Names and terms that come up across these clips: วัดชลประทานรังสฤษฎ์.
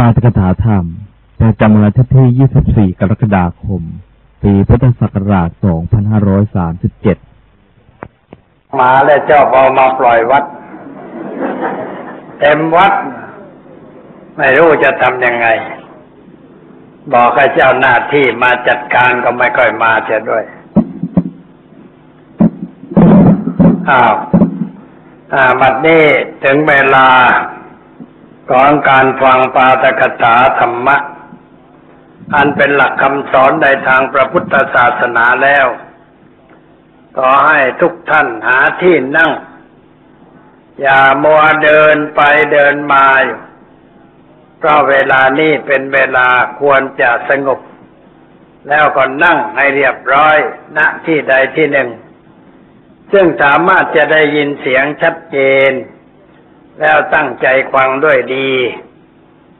ปาฐกถาธรรมประจำวันอาทิตย์ที่24กรกฎาคมปีพุทธศักราช2537มาและเจ้าพอมาปล่อยวัดเต็มวัดไม่รู้จะทำยังไงบอกให้เจ้าหน้าที่มาจัดการก็ไม่ค่อยมาเสียด้วยบัดนี้ถึงเวลาของการฟังปาฐกถาธรรมะอันเป็นหลักคำสอนในทางพระพุทธศาสนาแล้วขอให้ทุกท่านหาที่นั่งอย่ามัวเดินไปเดินมาอยู่เพราะเวลานี้เป็นเวลาควรจะสงบแล้วก็นั่งให้เรียบร้อยณที่ใดที่หนึ่งซึ่งสามารถจะได้ยินเสียงชัดเจนแล้วตั้งใจฟังด้วยดี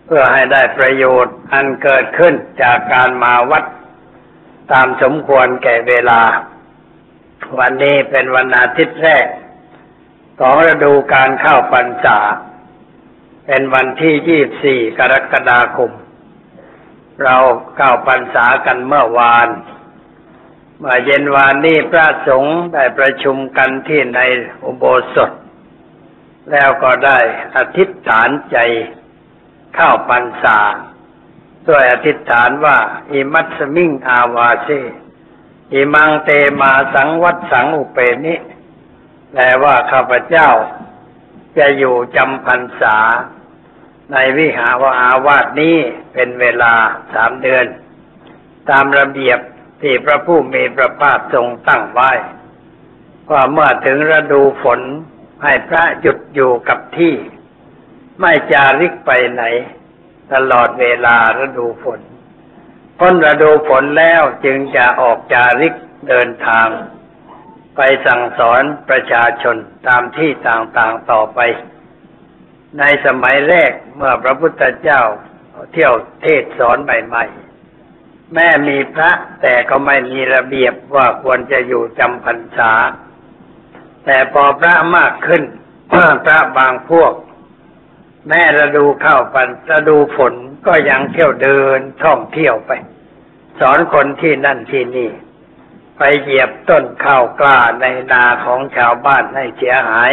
เพื่อให้ได้ประโยชน์อันเกิดขึ้นจากการมาวัดตามสมควรแก่เวลาวันนี้เป็นวันอาทิตย์แรกของฤดูการเข้าพรรษาเป็นวันที่24กรกฎาคมเราเข้าพรรษากันเมื่อวานเมื่อเย็นวานนี้พระสงฆ์ได้ประชุมกันที่ในอุโบสถแล้วก็ได้อธิษฐานใจเข้าพรรษาด้วยอธิษฐานว่าอิมัสมิงอาวาเซอิมังเตมาสังวัตสังอุเปนิแปลว่าข้าพเจ้าจะอยู่จำพรรษาในวิหารอาวาสนี้เป็นเวลา3 เดือนตามระเบียบที่พระผู้มีพระภาคทรงตั้งไว้ว่าเมื่อถึงฤดูฝนให้พระหยุดอยู่กับที่ไม่จาริกไปไหนตลอดเวลาฤดูฝนพ้นฤดูฝนแล้วจึงจะออกจาริกเดินทางไปสั่งสอนประชาชนตามที่ต่างๆต่อไปในสมัยแรกเมื่อพระพุทธเจ้าเที่ยวเทศสอนใหม่ๆแม้มีพระแต่ก็ไม่มีระเบียบว่าควรจะอยู่จำพรรษาแต่พอพระมากขึ้น พระบางพวกแม้ฤดูเข้าพรรษาฤดูฝนก็ยังเที่ยวเดินท่องเที่ยวไปสอนคนที่นั่นที่นี่ไปเหยียบต้นข้าวกล้าในนาของชาวบ้านให้เสียหาย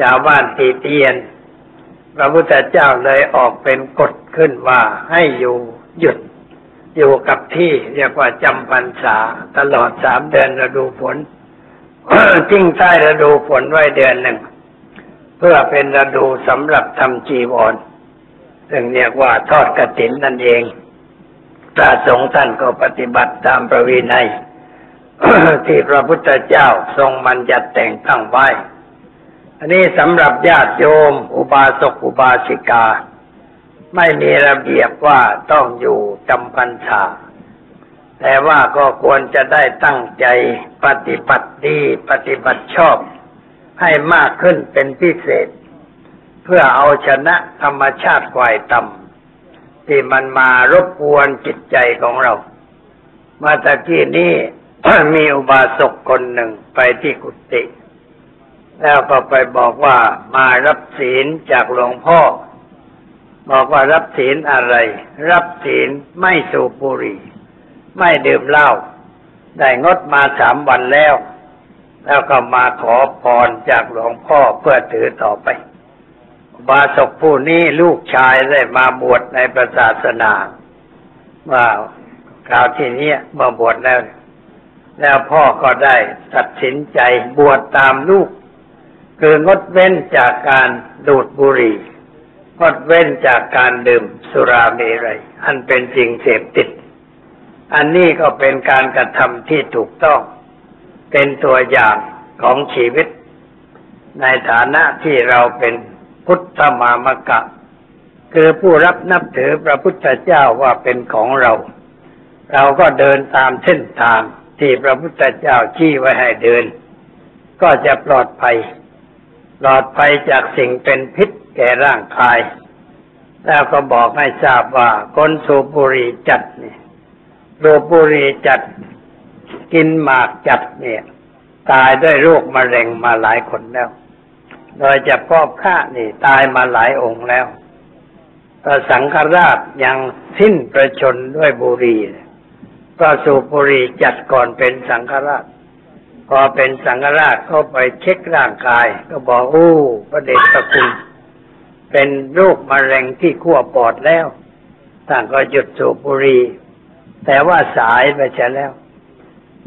ชาวบ้านติเตียนพระพุทธเจ้าเลยออกเป็นกฎขึ้นว่าให้อยู่หยุดอยู่กับที่เรียกว่าจำพรรษาตลอด3 เดือนฤดูฝน ทิ้งใต้ฤดูฝนไว้เดือน 1เพื่อเป็นฤดูสำหรับทำจีวรซึ่งเรียกว่าทอดกฐินนั่นเองพระสงฆ์ท่านก็ปฏิบัติตามพระวินัย ที่พระพุทธเจ้าทรงบัญญัติแต่งตั้งไว้อันนี้สำหรับญาติโยมอุบาสกอุบาสิกาไม่มีระเบียบว่าต้องอยู่จำพรรษาแต่ว่าก็ควรจะได้ตั้งใจปฏิบัติดีปฏิบัติชอบให้มากขึ้นเป็นพิเศษเพื่อเอาชนะธรรมชาติฝ่ายต่ำที่มันมารบกวนจิตใจของเรามาตะกี้นี้ มีอุบาสกคนหนึ่งไปที่กุฏิแล้วก็ไปบอกว่ามารับศีลจากหลวงพ่อบอกว่ารับศีลอะไรรับศีลไม่สูบบุหรี่ไม่ดื่มเหล้าได้งดมา3 วันแล้วแล้วก็มาขอพรจากหลวงพ่อเพื่อถือต่อไปอุบาสกผู้นี้ลูกชายได้มาบวชในศาสนาว่าคราวที่นี้มาบวชแล้วพ่อก็ได้ตัดสินใจบวชตามลูกคืองดเว้นจากการดูดบุหรี่งดเว้นจากการดื่มสุราเมรัยอันเป็นสิ่งเสพติดอันนี้ก็เป็นการกระทำที่ถูกต้องเป็นตัวอย่างของชีวิตในฐานะที่เราเป็นพุทธมามกะคือผู้รับนับถือพระพุทธเจ้าว่าเป็นของเราเราก็เดินตามเส้นทางที่พระพุทธเจ้าชี้ไว้ให้เดินก็จะปลอดภัยจากสิ่งเป็นพิษแก่ร่างกายแล้วก็บอกให้ทราบว่าคนสูบบุหรี่จัดนี่สูบบุหรี่จัดกินหมากจัดเนี่ยตายด้วยโรคมะเร็งมาหลายคนแล้วโดยเฉพาะพระนี่ตายมาหลายองค์แล้ว สังฆราชยังสิ้นประชนด้วยบุหรี่ก็สูบบุหรี่จัดก่อนเป็นสังฆราชพอเป็นสังฆราชก็ไปเช็คร่างกายก็บอกพระเดชพระคุณเป็นโรคมะเร็งที่ขั้วปอดแล้วท่านก็หยุดสูบบุหรี่แต่ว่าสายไปเสียแล้ว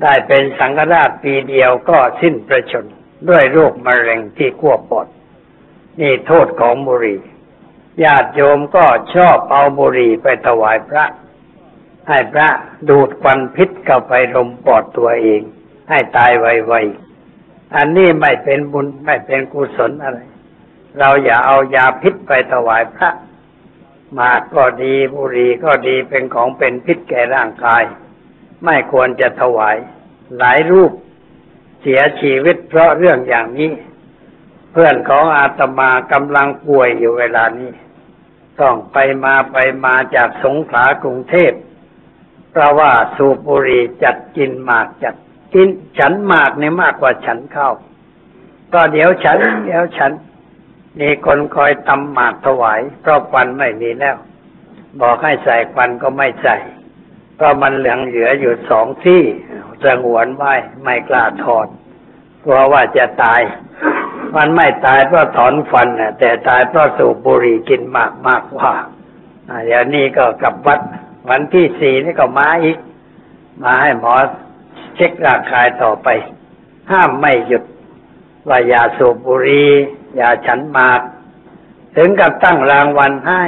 ได้เป็นสังฆราชปีเดียวก็สิ้นประชนด้วยโรคมะเร็งที่ขั้วปอดนี่โทษของบุหรี่ญาติโยมก็ชอบเอาบุหรี่ไปถวายพระให้พระดูดควันพิษเข้าไปรมปอดตัวเองให้ตายไวๆอันนี้ไม่เป็นบุญไม่เป็นกุศลอะไรเราอย่าเอายาพิษไปถวายพระมากก็ดีบุหรี่ก็ดีเป็นของเป็นพิษแก่ร่างกายไม่ควรจะถวายหลายรูปเสียชีวิตเพราะเรื่องอย่างนี้เพื่อนของอาตมากำลังป่วยอยู่เวลานี้ต้องไปมาจากสงขลากรุงเทพเพราะว่าสูบบุหรี่จัดกินหมากจัดกินฉันหมากเนี่ยมากกว่าฉันข้าวก็เดี๋ยวฉันมีคนคอยตำหมากถวายเพราะควันไม่มีแล้วบอกให้ใส่ควันก็ไม่ใส่เพราะมันเหลืออยู่สองที่สงวนไว้ไม่กล้าถอดกลัวว่าจะตายมันไม่ตายเพราะถอนฟันนะแต่ตายเพราะสูบบุหรี่กินหมากมากกว่าอย่างนี้ก็กลับวัดวันที่4นี่ก็มาอีกมาให้หมอเช็คร่างกายต่อไปห้ามไม่หยุดว่าอย่าสูบบุหรี่อย่าฉันหมากถึงกับตั้งรางวัลให้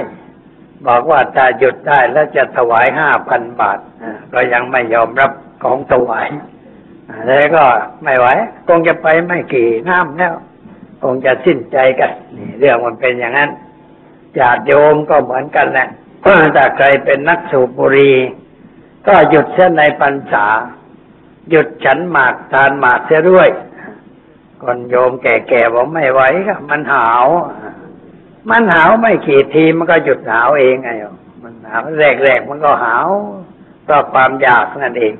บอกว่าถ้าหยุดได้แล้วจะถวาย 5,000 บาทก็ยังไม่ยอมรับของถวายแล้วก็ไม่ไหวคงจะไปไม่กี่น้ำแล้วคงจะสิ้นใจกันเรื่องมันเป็นอย่างนั้นญาติโยมก็เหมือนกันแหละถ้าใครเป็นนักสูบบุหรี่ก็หยุดเสียในพรรษาหยุดฉันหมากทานหมากเสียด้วยคนโยมแก่ๆบอกไม่ไหวค่ะมันหาวไม่กี่ทีมันก็หยุดหาวเองไงมันหาวแรกมันก็หาวเพราะความอยากนั่นเอง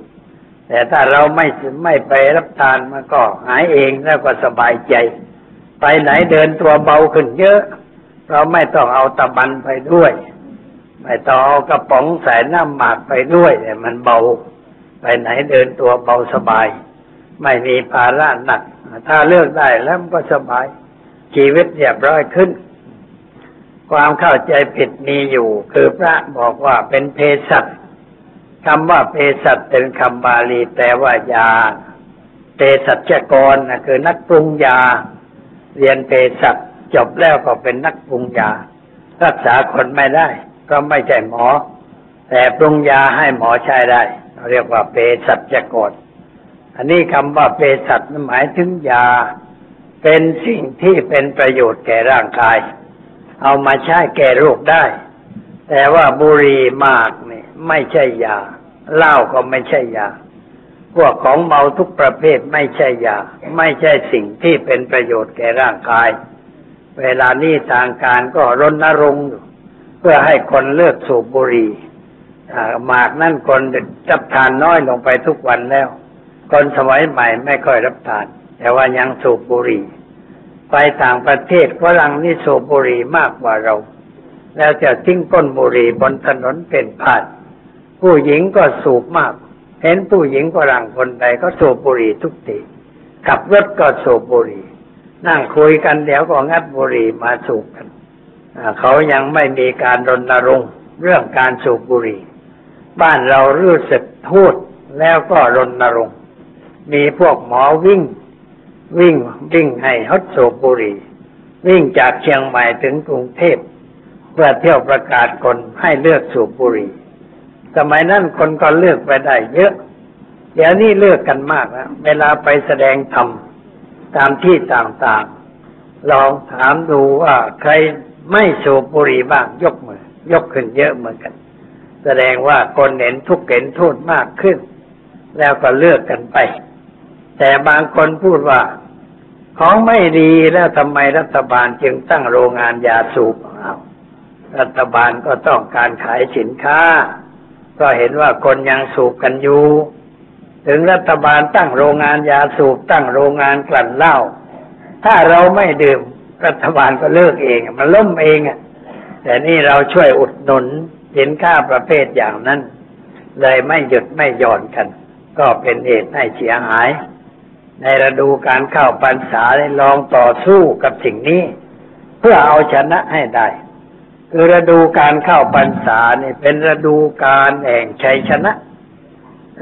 แต่ถ้าเราไม่ไปรับทานมันก็หายเองแล้วก็สบายใจไปไหนเดินตัวเบาขึ้นเยอะเราไม่ต้องเอาตะบันไปด้วยไม่ต้องเอากระป๋องใส่น้ำหมากไปด้วยแต่มันเบาไปไหนเดินตัวเบาสบายไม่มีภาระหนักถ้าเลือกได้แล้วมันก็สบายชีวิตเรียบร้อยขึ้นความเข้าใจผิดมีอยู่คือพระบอกว่าเป็นเภสัชคำว่าเภสัชเป็นคำบาลีแปลว่ายาเภสัชกรนะคือนักปรุงยาเรียนเภสัชจบแล้วก็เป็นนักปรุงยารักษาคนไม่ได้ก็ไม่ใช่หมอแต่ปรุงยาให้หมอใช้ได้เรียกว่าเภสัชกรอันนี้คำว่าเภสัชหมายถึงยาเป็นสิ่งที่เป็นประโยชน์แก่ร่างกายเอามาใช้แก้โรคได้แต่ว่าบุหรี่มากนี่ไม่ใช่ยาเหล้าก็ไม่ใช่ยาพวกของเมาทุกประเภทไม่ใช่ยาไม่ใช่สิ่งที่เป็นประโยชน์แก่ร่างกายเวลานี้ทางการก็รณรงค์เพื่อให้คนเลิกสูบบุหรี่มากนั่นคนรับทานน้อยลงไปทุกวันแล้วคนสมัยใหม่ไม่ค่อยรับทานแต่ว่ายังสูบบุหรี่ไปต่างประเทศฝรั่งนี่สูบบุหรี่มากกว่าเราแล้วจะทิ้งก้นบุหรี่บนถนนเป็นพาดผู้หญิงก็สูบมากเห็นผู้หญิงฝรั่งคนใดก็สูบบุหรี่ทุกทีขับรถก็สูบบุหรี่นั่งคุยกันเดี๋ยวก็งัดบุหรี่มาสูบกันเขายังไม่มีการรณรงค์เรื่องการสูบบุหรี่บ้านเรารู้สึกโทษแล้วก็รณรงค์มีพวกหมอวิ่งให้ฮดสูบบุหรี่วิ่งจากเชียงใหม่ถึงกรุงเทพเพื่อเที่ยวประกาศคนให้เลิกสูบบุหรี่สมัยนั้นคนก็เลิกไปได้เยอะเดี๋ยวนี้เลิกกันมากแล้วเวลาไปแสดงธรรมตามที่ต่างๆลองถามดูว่าใครไม่สูบบุหรี่บ้างยกมือยกขึ้นเยอะเหมือนกันแสดงว่าคนเห็นทุกข์เห็นโทษมากขึ้นแล้วก็เลิกกันไปแต่บางคนพูดว่าของไม่ดีแล้วทำไมรัฐบาลจึงตั้งโรงงานยาสูบเอารัฐบาลก็ต้องการขายสินค้าก็เห็นว่าคนยังสูบกันอยู่ถึงรัฐบาลตั้งโรงงานยาสูบตั้งโรงงานกลั่นเหล้าถ้าเราไม่ดื่มรัฐบาลก็เลิกเองมันล่มเอง แต่นี่เราช่วยอุดหนุนสินค้าประเภทอย่างนั้นเลยไม่หยุดไม่หย่อนกันก็เป็นเหตุให้เสียหายในฤดูการเข้าพรรษาได้ลองต่อสู้กับสิ่งนี้เพื่อเอาชนะให้ได้คือฤดูการเข้าพรรษานี่เป็นฤดูการแห่งชัยชนะ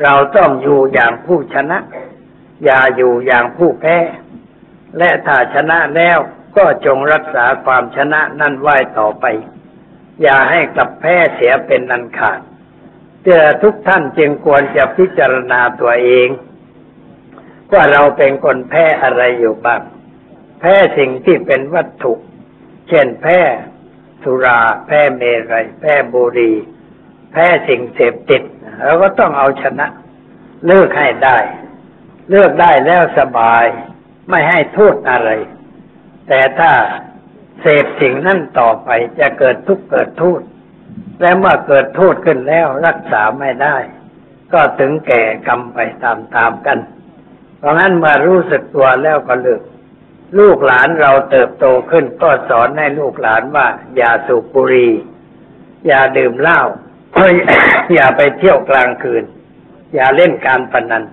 เราต้องอยู่อย่างผู้ชนะอย่าอยู่อย่างผู้แพ้และถ้าชนะแล้วก็จงรักษาความชนะนั่นไว้ต่อไปอย่าให้กลับแพ้เสียเป็นอันขาดแต่ทุกท่านจึงควรจะพิจารณาตัวเองว่าเราเป็นคนแพ้อะไรอยู่บ้างแพ้สิ่งที่เป็นวัตถุเช่นแพ้สุราแพ้เมรัยแพ้บุหรี่แพ้สิ่งเสพติดเราก็ต้องเอาชนะเลิกให้ได้เลิกได้แล้วสบายไม่ให้โทษอะไรแต่ถ้าเสพสิ่งนั้นต่อไปจะเกิดทุกข์เกิดโทษและเมื่อเกิดโทษขึ้นแล้วรักษาไม่ได้ก็ถึงแก่กรรมไปตามกันเพราะงั้นเมื่อรู้สึกตัวแล้วก็เลิกลูกหลานเราเติบโตขึ้นก็สอนให้ลูกหลานว่าอย่าสูบบุหรี่อย่าดื่มเหล้า อย่าไปเที่ยวกลางคืนอย่าเล่นการพนัน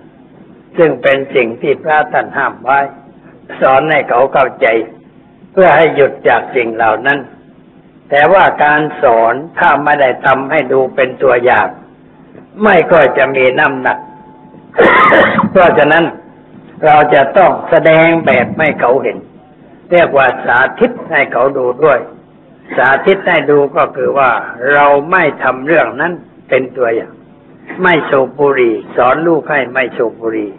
ซึ่งเป็นสิ่งที่พระท่านห้ามไว้สอนให้เขาเข้าใจเพื่อให้หยุดจากสิ่งเหล่านั้นแต่ว่าการสอนถ้าไม่ได้ทำให้ดูเป็นตัวอย่างไม่ก็จะมีน้ำหนัก เพราะฉะนั้นเราจะต้องแสดงแบบให้เขาเห็นเรียกว่าสาธิตให้เขาดูด้วยสาธิตให้ดูก็คือว่าเราไม่ทำเรื่องนั้นเป็นตัวอย่างไม่สูบบุหรี่สอนลูกให้ไม่สูบบุหรี่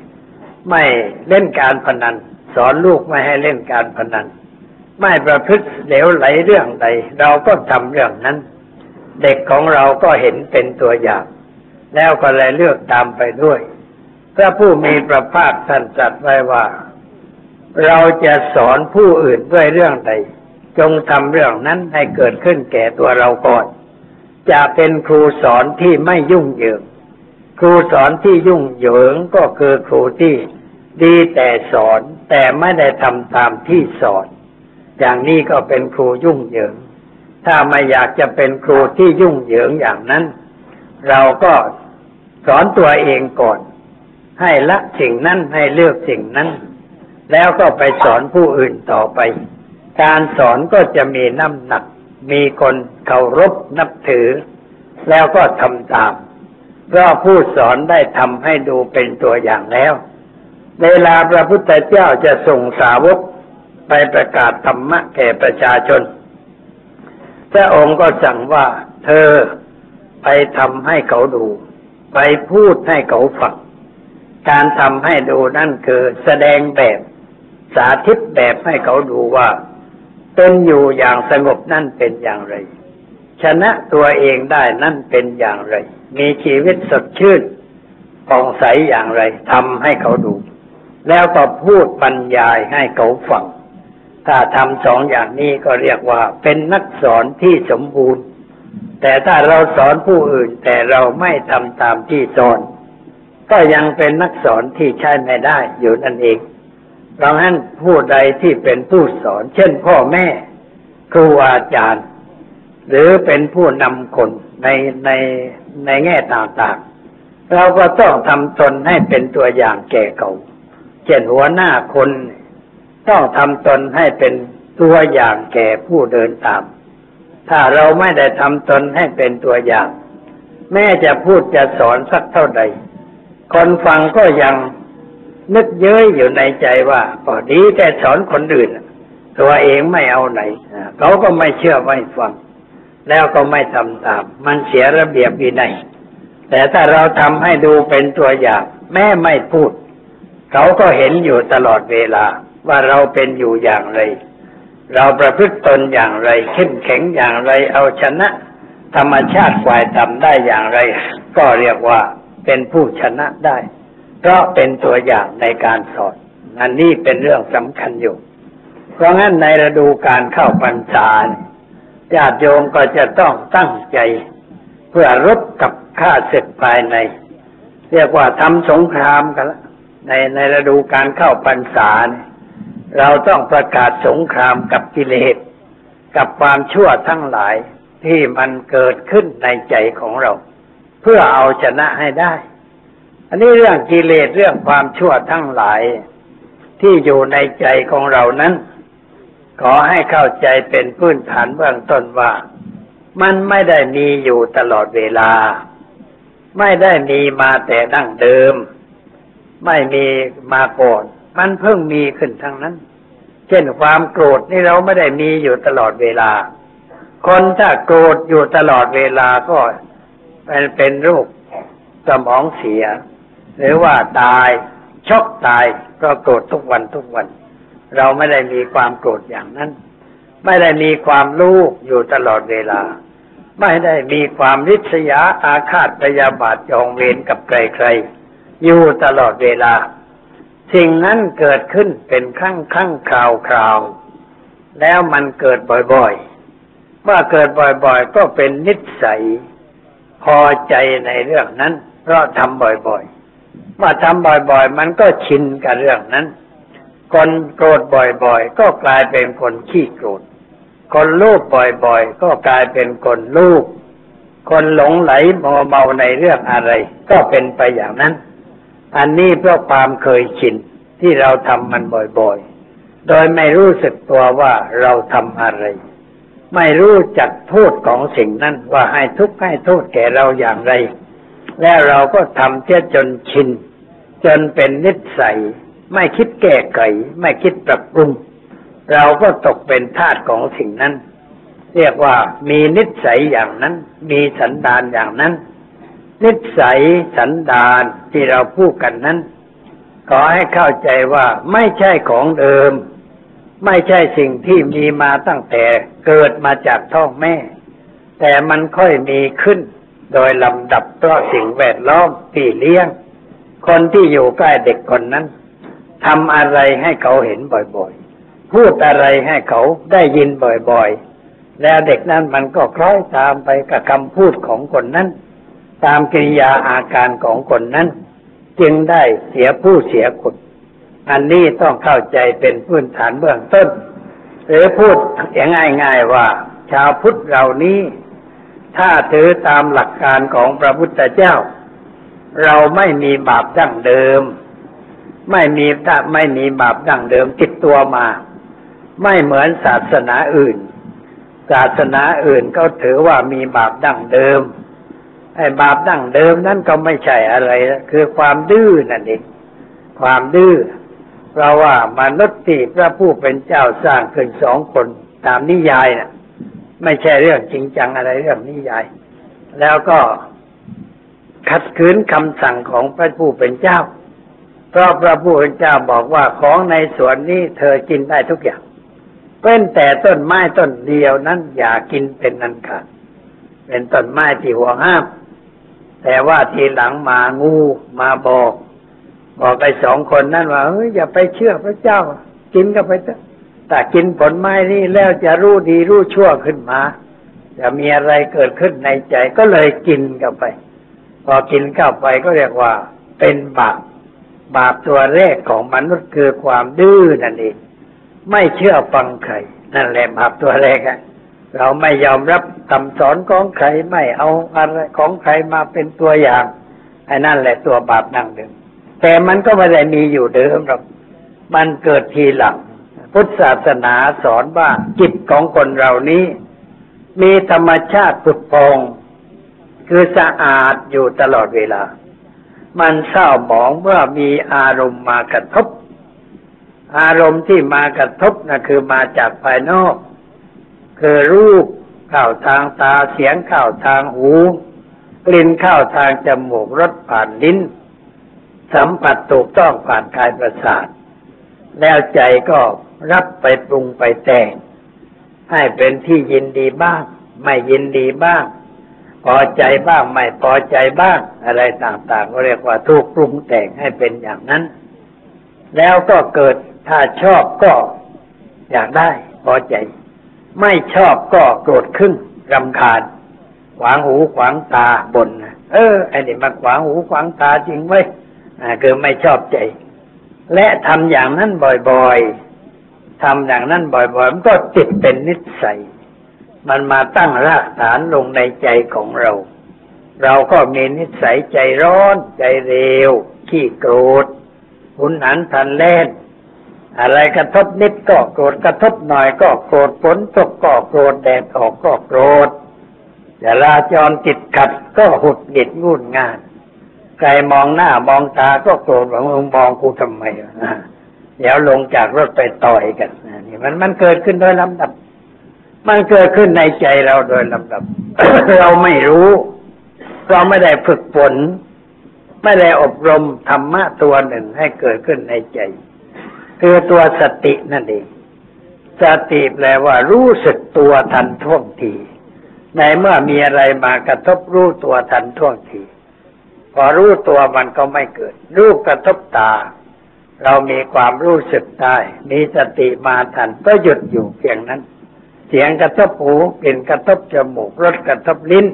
ไม่เล่นการพนันสอนลูกไม่ให้เล่นการพนันไม่ประพฤติเหลวไหลเรื่องใดเราก็ทำเรื่องนั้นเด็กของเราก็เห็นเป็นตัวอย่างแล้วก็เลยเลือกตามไปด้วยพระผู้มีพระภาคท่านตรัสไว้ว่าเราจะสอนผู้อื่นด้วยเรื่องใดจงทำเรื่องนั้นให้เกิดขึ้นแก่ตัวเราก่อนจะเป็นครูสอนที่ไม่ยุ่งเหยิงครูสอนที่ยุ่งเหยิงก็คือครูที่ดีแต่สอนแต่ไม่ได้ทำตามที่สอนอย่างนี้ก็เป็นครูยุ่งเหยิงถ้าไม่อยากจะเป็นครูที่ยุ่งเหยิงอย่างนั้นเราก็สอนตัวเองก่อนให้ละสิ่งนั้นให้เลือกสิ่งนั้นแล้วก็ไปสอนผู้อื่นต่อไปการสอนก็จะมีน้ำหนักมีคนเคารพนับถือแล้วก็ทำตามเพราะผู้สอนได้ทำให้ดูเป็นตัวอย่างแล้วเวลาพระพุทธเจ้าจะส่งสาวกไปประกาศธรรมะแก่ประชาชนพระองค์ก็สั่งว่าเธอไปทำให้เขาดูไปพูดให้เขาฟังการทำให้ดูนั่นคือแสดงแบบสาธิตแบบให้เขาดูว่าตนอยู่อย่างสงบนั่นเป็นอย่างไรชนะตัวเองได้นั่นเป็นอย่างไรมีชีวิตสดชื่นผ่องใสอย่างไรทำให้เขาดูแล้วก็พูดบรรยายให้เขาฟังถ้าทำสองอย่างนี้ก็เรียกว่าเป็นนักสอนที่สมบูรณ์แต่ถ้าเราสอนผู้อื่นแต่เราไม่ทำตามที่สอนก็ยังเป็นนักสอนที่ใช้ไม่ได้อยู่นั่นเองเพราะฉะนั้นผู้ใดที่เป็นผู้สอนเช่นพ่อแม่ครูอาจารย์หรือเป็นผู้นำคนในแง่ต่างๆเราก็ต้องทำตนให้เป็นตัวอย่างแก่เขาเช่นหัวหน้าคนต้องทำตนให้เป็นตัวอย่างแก่ผู้เดินตามถ้าเราไม่ได้ทำตนให้เป็นตัวอย่างแม้จะพูดจะสอนสักเท่าใดคนฟังก็ยังนึกเย้ยอยู่ในใจว่าก็ดีแต่สอนคนอื่นตัวเองไม่เอาไหนเขาก็ไม่เชื่อไม่ฟังแล้วก็ไม่ทำตามมันเสียระเบียบวินัยแต่ถ้าเราทำให้ดูเป็นตัวอย่างแม้ไม่พูดเขาก็เห็นอยู่ตลอดเวลาว่าเราเป็นอยู่อย่างไรเราประพฤติตนอย่างไรเข้มแข็งอย่างไรเอาชนะธรรมชาติฝ่ายต่ำได้อย่างไรก็เรียกว่าเป็นผู้ชนะได้เพราะเป็นตัวอย่างในการสอนอันนี้เป็นเรื่องสำคัญอยู่เพราะงั้นในฤดูการเข้าพรรษาญาติโยมก็จะต้องตั้งใจเพื่อรบกับข้าศึกภายในเรียกว่าทำสงครามกันละในฤดูการเข้าพรรษาเราต้องประกาศสงครามกับกิเลสกับความชั่วทั้งหลาย ที่มันเกิดขึ้นในใจของเราเพื่อเอาชนะให้ได้อันนี้เรื่องกิเลสเรื่องความชั่วทั้งหลายที่อยู่ในใจของเรานั้นขอให้เข้าใจเป็นพื้นฐานเบื้องต้นว่ามันไม่ได้มีอยู่ตลอดเวลาไม่ได้มีมาแต่ดั้งเดิมไม่มีมาก่อนมันเพิ่งมีขึ้นทั้งนั้นเช่นความโกรธนี่เราไม่ได้มีอยู่ตลอดเวลาคนถ้าโกรธอยู่ตลอดเวลาก็เป็นโรคสมองเสียหรือว่าตายช็อกตายก็โกรธทุกวันเราไม่ได้มีความโกรธอย่างนั้นไม่ได้มีความรู้อยู่ตลอดเวลาไม่ได้มีความริษยาอาฆาตพยาบาทจองเวรกับใครๆอยู่ตลอดเวลาสิ่งนั้นเกิดขึ้นเป็นครั้งคราวแล้วมันเกิดบ่อยๆเมื่อเกิดบ่อยๆก็เป็นนิสัยพอใจในเรื่องนั้นเพราะทำบ่อยๆเมื่อทำบ่อยๆมันก็ชินกับเรื่องนั้นคนโกรธบ่อยๆก็กลายเป็นคนขี้โกรธคนโลภบ่อยๆก็กลายเป็นคนโลภคนหลงไหลมัวเมาในเรื่องอะไรก็เป็นไปอย่างนั้นอันนี้เพราะความเคยชินที่เราทำมันบ่อยๆโดยไม่รู้สึกตัวว่าเราทำอะไรไม่รู้จักโทษของสิ่งนั้นว่าให้ทุกข์ให้โทษแก่เราอย่างไรและเราก็ทำเสียจนชินจนเป็นนิสัยไม่คิดแก้ไขไม่คิดปรับปรุงเราก็ตกเป็นทาสของสิ่งนั้นเรียกว่ามีนิสัยอย่างนั้นมีสันดานอย่างนั้นนิสัยสันดานที่เราพูดกันนั้นขอให้เข้าใจว่าไม่ใช่ของเดิมไม่ใช่สิ่งที่มีมาตั้งแต่เกิดมาจากท้องแม่แต่มันค่อยมีขึ้นโดยลำดับเพราะสิ่งแวดล้อมพี่เลี้ยงคนที่อยู่ใกล้เด็กคนนั้นทำอะไรให้เขาเห็นบ่อยๆพูดอะไรให้เขาได้ยินบ่อยๆแล้วเด็กนั้นมันก็คล้อยตามไปกับคำพูดของคนนั้นตามกิริยาอาการของคนนั้นจึงได้เสียผู้เสียคนอันนี้ต้องเข้าใจเป็นพื้นฐานเบื้องต้นหรือพูดอย่างง่ายๆว่าชาวพุทธเหล่านี้ถ้าถือตามหลักการของพระพุทธเจ้าเราไม่มีบาปดั้งเดิมไม่มีบาปดั้งเดิมติดตัวมาไม่เหมือนศาสนาอื่นศาสนาอื่นเขาถือว่ามีบาปดั้งเดิมไอ้บาปดั้งเดิมนั้นก็ไม่ใช่อะไรคือความดื้อนั่นเองความดื้อเพราะว่ามนุษย์ที่พระผู้เป็นเจ้าสร้างขึ้นสองคนตามนิยายน่ะไม่ใช่เรื่องจริงจังอะไรเรื่องนิยายแล้วก็ขัดขืนคำสั่งของพระผู้เป็นเจ้าเพราะพระผู้เป็นเจ้าบอกว่าของในสวนนี้เธอกินได้ทุกอย่างเว้นแต่ต้นไม้ต้นเดียวนั้นอย่ากินเป็นอันขาดเป็นต้นไม้ที่ห่วงห้ามแต่ว่าทีหลังมางูมาบอกไปสองคนนั้นว่าเฮ้ยอย่าไปเชื่อพระเจ้ากินก็ไปเถอะแต่กินผลไม้นี่แล้วจะรู้ดีรู้ชั่วขึ้นมาจะมีอะไรเกิดขึ้นในใจก็เลยกินเข้าไปพอกินเข้าไปก็เรียกว่าเป็นบาปตัวแรกของมนุษย์คือความดื้อนั่นเองไม่เชื่อฟังใครนั่นแหละบาปตัวแรกเราไม่ยอมรับคำสอนของใครไม่เอาอะไรของใครมาเป็นตัวอย่างไอ้นั่นแหละตัวบาปดั้งเดิมแต่มันก็ไม่ได้มีอยู่เดิมหรอกมันเกิดทีหลังพุทธศาสนาสอนว่าจิตของคนเรานี้มีธรรมชาติผุดพองคือสะอาดอยู่ตลอดเวลามันเศร้าหมองเมื่อมีอารมณ์มากระทบอารมณ์ที่มากระทบนะคือมาจากภายนอกคือรูปเข้าทางตาเสียงเข้าทางหูกลิ่นเข้าทางจมูกรสผ่านลิ้นสัมผัสถูกต้องผ่านกายประสาทแล้วใจก็รับไปปรุงไปแต่งให้เป็นที่ยินดีบ้างไม่ยินดีบ้างพอใจบ้างไม่พอใจบ้างอะไรต่างๆก็เรียกว่าถูกปรุงแต่งให้เป็นอย่างนั้นแล้วก็เกิดถ้าชอบก็อยากได้พอใจไม่ชอบก็โกรธขึ้นรำคาญขวางหูขวางตาบ่นไอ้นี่มาขวางหูขวางตาจริงเว้ยคือไม่ชอบใจและทำอย่างนั้นบ่อยๆมันก็ติดเป็นนิสัย มันมาตั้งรากฐานลงในใจของเราเราก็มีนิสัยใจร้อนใจเร็วขี้โกรธหุนหันพลันแล่นอะไรกระทบนิดก็โกรธกระทบหน่อยก็โกรธฝนตกก็โกรธแดดออกก็โกรธจราจรติดขัดก็หงุดหงิดงุนง่านใครมองหน้ามองตาก็โกรธว่ามึงมองกูทำไมเดี๋ยวลงจากรถไปต่อยกันนี่มันเกิดขึ้นโดยลำดับมันเกิดขึ้นในใจเราโดยลำดับ เราไม่รู้เราไม่ได้ฝึกฝนไม่ได้อบรมธรรมะตัวหนึ่งให้เกิดขึ้นในใจคือตัวสตินั่นเองสติแปลว่ารู้สึกตัวทันท่วงทีในเมื่อมีอะไรมากระทบรู้ตัวทันท่วงทีพอรู้ตัวมันก็ไม่เกิดรูปกระทบตาเรามีความรู้สึกได้มีสติมาทันก็หยุดอยู่เพียงนั้นเสียงกระทบหูกลิ่นกระทบจมูกรสกระทบลิ้น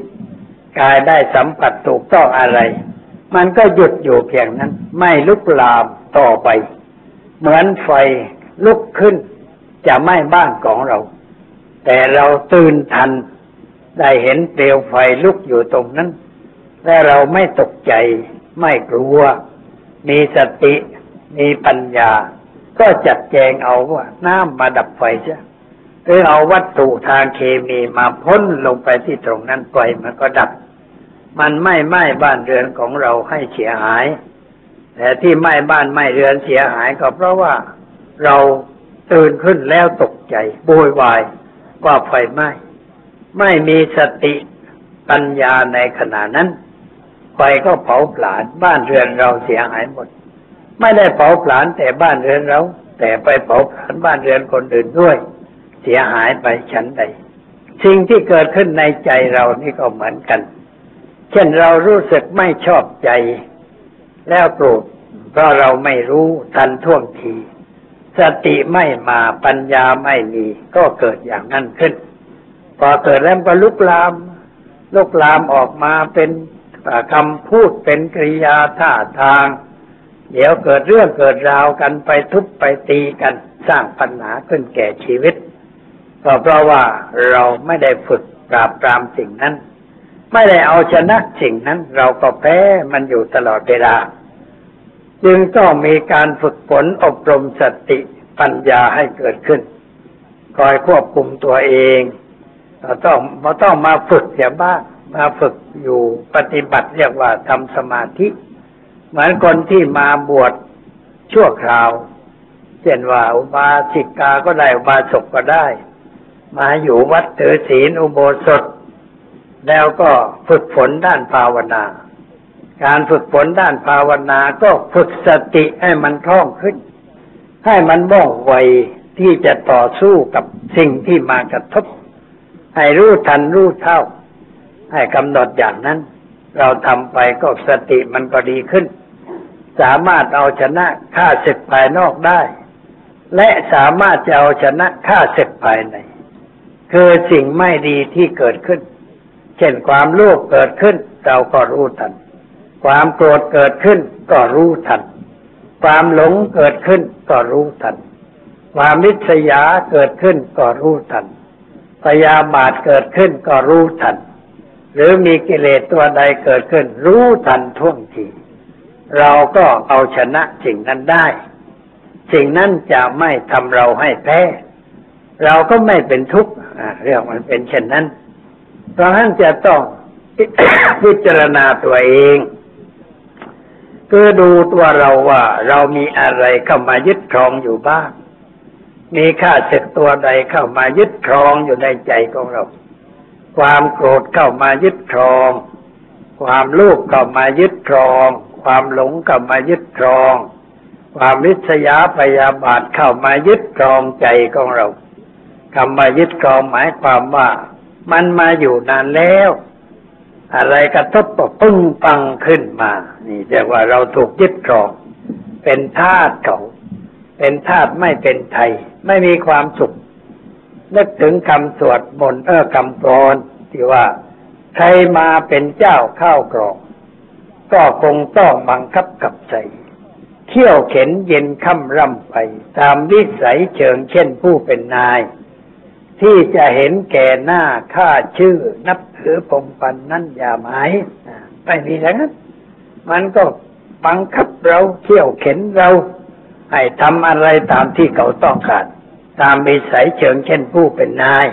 กายได้สัมผัสถูกต้องอะไรมันก็หยุดอยู่เพียงนั้นไม่ลุกลามต่อไปเหมือนไฟลุกขึ้นจะไหม้บ้านของเราแต่เราตื่นทันได้เห็นเปลวไฟลุกอยู่ตรงนั้นและเราไม่ตกใจไม่กลัวมีสติมีปัญญาก็จัดแจงเอาว่าน้ำมาดับไฟใช่หรือเอาวัตถุทางเคมีมาพ่นลงไปที่ตรงนั้นไฟมันก็ดับมันไม่ไหม้บ้านเรือนของเราให้เสียหายแต่ที่ไหม้บ้านไหม้เรือนเสียหายก็เพราะว่าเราตื่นขึ้นแล้วตกใจโวยวายว่าไฟไหม้ไม่มีสติปัญญาในขณะนั้นไฟก็เผาผลาญบ้านเรือนเราเสียหายหมดไม่ได้เผาผลาญแต่บ้านเรือนเราแต่ไปเผาผลาญบ้านเรือนคนอื่นด้วยเสียหายไปฉันใดสิ่งที่เกิดขึ้นในใจเรานี่ก็เหมือนกันเช่นเรารู้สึกไม่ชอบใจแล้วโกรธเพราะเราไม่รู้ทันท่วงทีสติไม่มาปัญญาไม่มีก็เกิดอย่างนั้นขึ้นพอเกิดแล้วก็ลุกลามออกมาเป็นคำพูดเป็นกริยาท่าทางเดี๋ยวเกิดเรื่องเกิดราวกันไปทุบไปตีกันสร้างปัญหาขึ้นแก่ชีวิตก็เพราะว่าเราไม่ได้ฝึกปราบปรามสิ่งนั้นไม่ได้เอาชนะสิ่งนั้นเราก็แพ้มันอยู่ตลอดเวลาจึงต้องมีการฝึกฝนอบรมสติปัญญาให้เกิดขึ้นคอยควบคุมตัวเองเราต้องมาฝึกอย่างบ้างมาฝึกอยู่ปฏิบัติเรียกว่าทำสมาธิเหมือนคนที่มาบวชชั่วคราวเช่นว่าอุบาสิกาก็ได้อุบาสกก็ได้มาอยู่วัดถือศีลอุโบสถแล้วก็ฝึกฝนด้านภาวนาการฝึกฝนด้านภาวนาก็ฝึกสติให้มันคล่องขึ้นให้มันว่องไวที่จะต่อสู้กับสิ่งที่มากระทบให้รู้ทันรู้เท่าให้กำหนดอย่างนั้นเราทำไปก็สติมันก็ดีขึ้นสามารถเอาชนะข้าศึกภายนอกได้และสามารถจะเอาชนะข้าศึกภายในคือสิ่งไม่ดีที่เกิดขึ้นเช่นความโลภเกิดขึ้นเราก็รู้ทันความโกรธเกิดขึ้นก็รู้ทันความหลงเกิดขึ้นก็รู้ทันความริษยาเกิดขึ้นก็รู้ทันพยาบาทเกิดขึ้นก็รู้ทันหรือมีกิเลสตัวใดเกิดขึ้นรู้ทันท่วงทีเราก็เอาชนะสิ่งนั้นได้สิ่งนั้นจะไม่ทำเราให้แพ้เราก็ไม่เป็นทุกข์เรื่องมันเป็นเช่นนั้นเพราะฉะนั้นจะต้อง พิจารณาตัวเองคือดูตัวเราว่าเรามีอะไรเข้ามายึดครองอยู่บ้างมีข้าศึกตัวใดเข้ามายึดครองอยู่ในใจของเราความโกรธเข้ามายึดครองความโลภเข้ามายึดครองความหลงเข้ามายึดครองความริษยาพยาบาทเข้ามายึดครองใจของเราคำว่ายึดครองหมายความว่ามันมาอยู่นานแล้วอะไรกระทบก็ปึ้งปังขึ้นมานี่เรียกว่าเราถูกยึดครองเป็นธาตุเขาเป็นธาตุไม่เป็นไทยไม่มีความสุขนึกถึงคำสวดมนต์คำกลอนที่ว่าใครมาเป็นเจ้าข้าวกรองก็คงต้องบังคับกับใจเที่ยวเข็นเย็นค่ำร่ำไปตามวิสัยเชิงเช่นผู้เป็นนาย ที่จะเห็นแก่หน้าค่าชื่อนับถือพรหมปรรณนั้นอย่าหมายไม่มีแล้วนั้นมันก็บังคับเราเขี่ยวเข็นเราให้ทำอะไรตามที่เขาต้องการตามวิสัยเชิงเช่นผู้เป็นนาย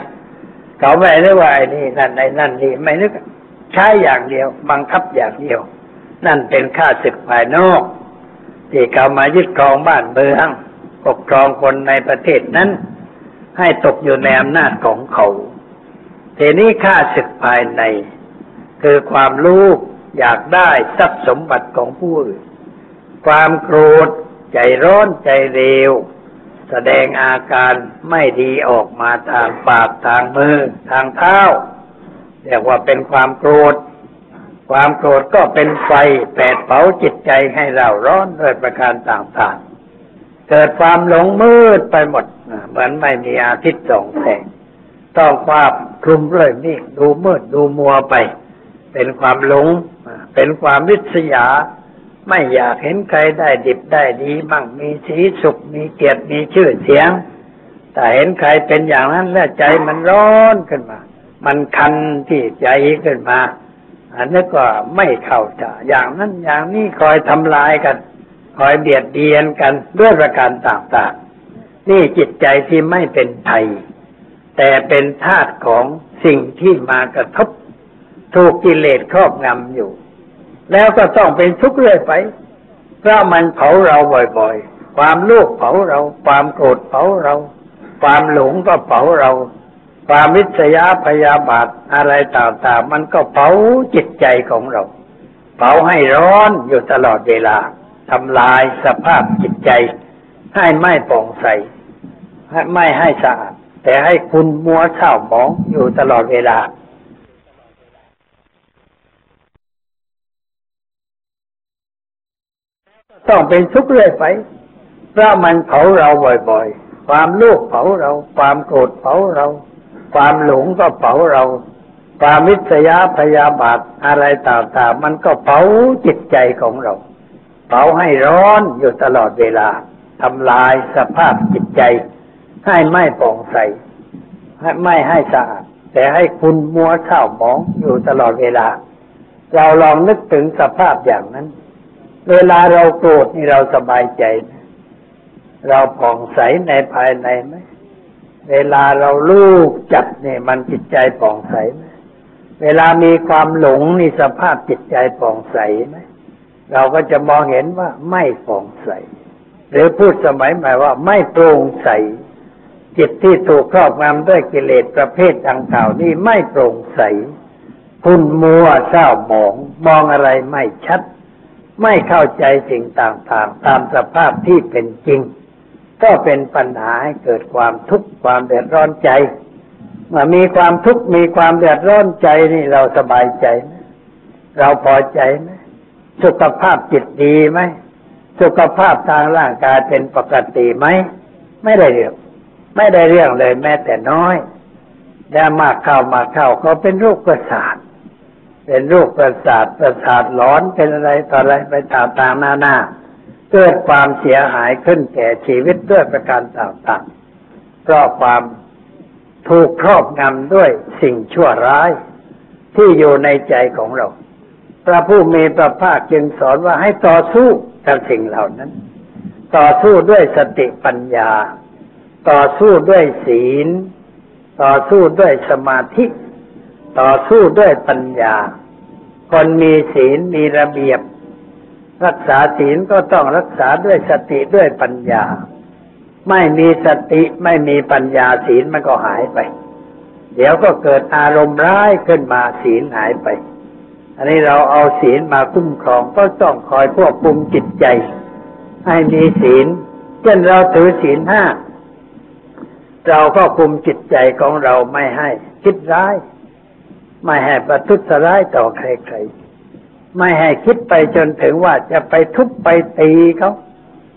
เขาไม่ได้ว่าไอ้นี่นั่นไอ้นั่นนี่ไม่นึกใช้อย่างเดียวบังคับอย่างเดียวนั่นเป็นข้าศึกภายนอกที่เขามายึดครองบ้านเมืองปกครองคนในประเทศนั้นให้ตกอยู่ในอำนาจของเขาทีนี้ข้าศึกภายในคือความรู้อยากได้ทรัพย์สมบัติของผู้อื่นความโกรธใจร้อนใจเร็วแสดงอาการไม่ดีออกมาทางปากทางมือทางเท้าเรียกว่าเป็นความโกรธความโกรธก็เป็นไฟแผดเผาจิตใจให้เราร้อนโดยประการต่างๆเกิดความหลงมืดไปหมดเหมือนไม่มีอาทิตย์ส่องแสงต้องความคลุมด้วยเมฆดูมืดดูมัวไปเป็นความหลงเป็นความริษยาไม่อยากเห็นใครได้ดิบได้ดีมั่งมีสีสุขมีเกียรติมีชื่อเสียงแต่เห็นใครเป็นอย่างนั้นแล้วใจมันร้อนขึ้นมามันคันที่ใจขึ้นมาอันนี้ก็ไม่เข้าใจอย่างนั้นอย่างนี้คอยทำลายกันคอยเบียดเบียนกันด้วยประการต่างๆนี่จิตใจที่ไม่เป็นไทยแต่เป็นธาตุของสิ่งที่มากระทบถูกกิเลสครอบงำอยู่แล้วก็ต้องเป็นทุกข์เรื่อยไปเพราะมันเผาเราบ่อยๆความโลภเผาเราความโกรธเผาเราความหลงก็เผาเราความวิษยาพยาบาทอะไรต่างๆมันก็เผาจิตใจของเราเผาให้ร้อนอยู่ตลอดเวลาทำลายสภาพจิตใจให้ไม่ป่องใสไม่ให้สะอาดแต่ให้คุณมัวเศร้าหมองอยู่ตลอดเวลาต้องเป็นทุกข์เรื่อยไปเพราะมันเผาเราบ่อยๆความโลภเผาเราความโกรธเผาเราความหลงก็เผาเราความวิษยาพยาบาทอะไรต่างๆมันก็เผาจิตใจของเราเผาให้ร้อนอยู่ตลอดเวลาทำลายสภาพจิตใจให้ไม่ป่องใสไม่ให้สะอาดแต่ให้คุณมัวเศร้าหมองอยู่ตลอดเวลาเราลองนึกถึงสภาพอย่างนั้นเวลาเราโกรธนี่เราสบายใจเราผ่องใสในภายในไหมเวลาเราลูกจัดเนี่ยมันจิตใจผ่องใสไหมเวลามีความหลงนี่สภาพจิตใจผ่องใสไหมเราก็จะมองเห็นว่าไม่ผ่องใสหรือพูดสมัยใหม่ว่าไม่โปร่งใสจิตที่ถูกครอบงำด้วยกิเลสประเภทดังกล่าวนี่ไม่โปร่งใสขุ่นมัวเศร้าหมองมองอะไรไม่ชัดไม่เข้าใจสิ่งต่างๆตามสภาพที่เป็นจริงก็เป็นปัญหาให้เกิดความทุกข์ความเดือดร้อนใจเมื่อมีความทุกข์มีความเดือดร้อนใจนี่เราสบายใจไหมเราพอใจไหมสุขภาพจิตดีไหมสุขภาพทางร่างกายเป็นปกติไหมไม่ได้เรื่องเลยแม้แต่น้อยได้มากเข้าเขาเป็นโรคประสาทประสาทหลอนเป็นอะไรต่ออะไรไปต่างๆนานาเกิดความเสียหายขึ้นแก่ชีวิตด้วยประการต่างๆเพราะความถูกครอบงำด้วยสิ่งชั่วร้ายที่อยู่ในใจของเราพระผู้มีพระภาคจึงสอนว่าให้ต่อสู้กับสิ่งเหล่านั้นต่อสู้ด้วยสติปัญญาต่อสู้ด้วยศีลต่อสู้ด้วยสมาธิต่อสู้ด้วยปัญญาคนมีศีลมีระเบียบรักษาศีลก็ต้องรักษาด้วยสติด้วยปัญญาไม่มีสติไม่มีปัญญาศีลมันก็หายไปเดี๋ยวก็เกิดอารมณ์ร้ายขึ้นมาศีลหายไปอันนี้เราเอาศีลมาคุ้มครองก็ต้องคอยควบคุมจิตใจให้มีศีลเช่นเราถือศีลห้าเราก็คุมจิตใจของเราไม่ให้คิดร้ายไม่ให้ประทุษร้ายต่อใครๆไม่ให้คิดไปจนถึงว่าจะไปทุบไปตีเขา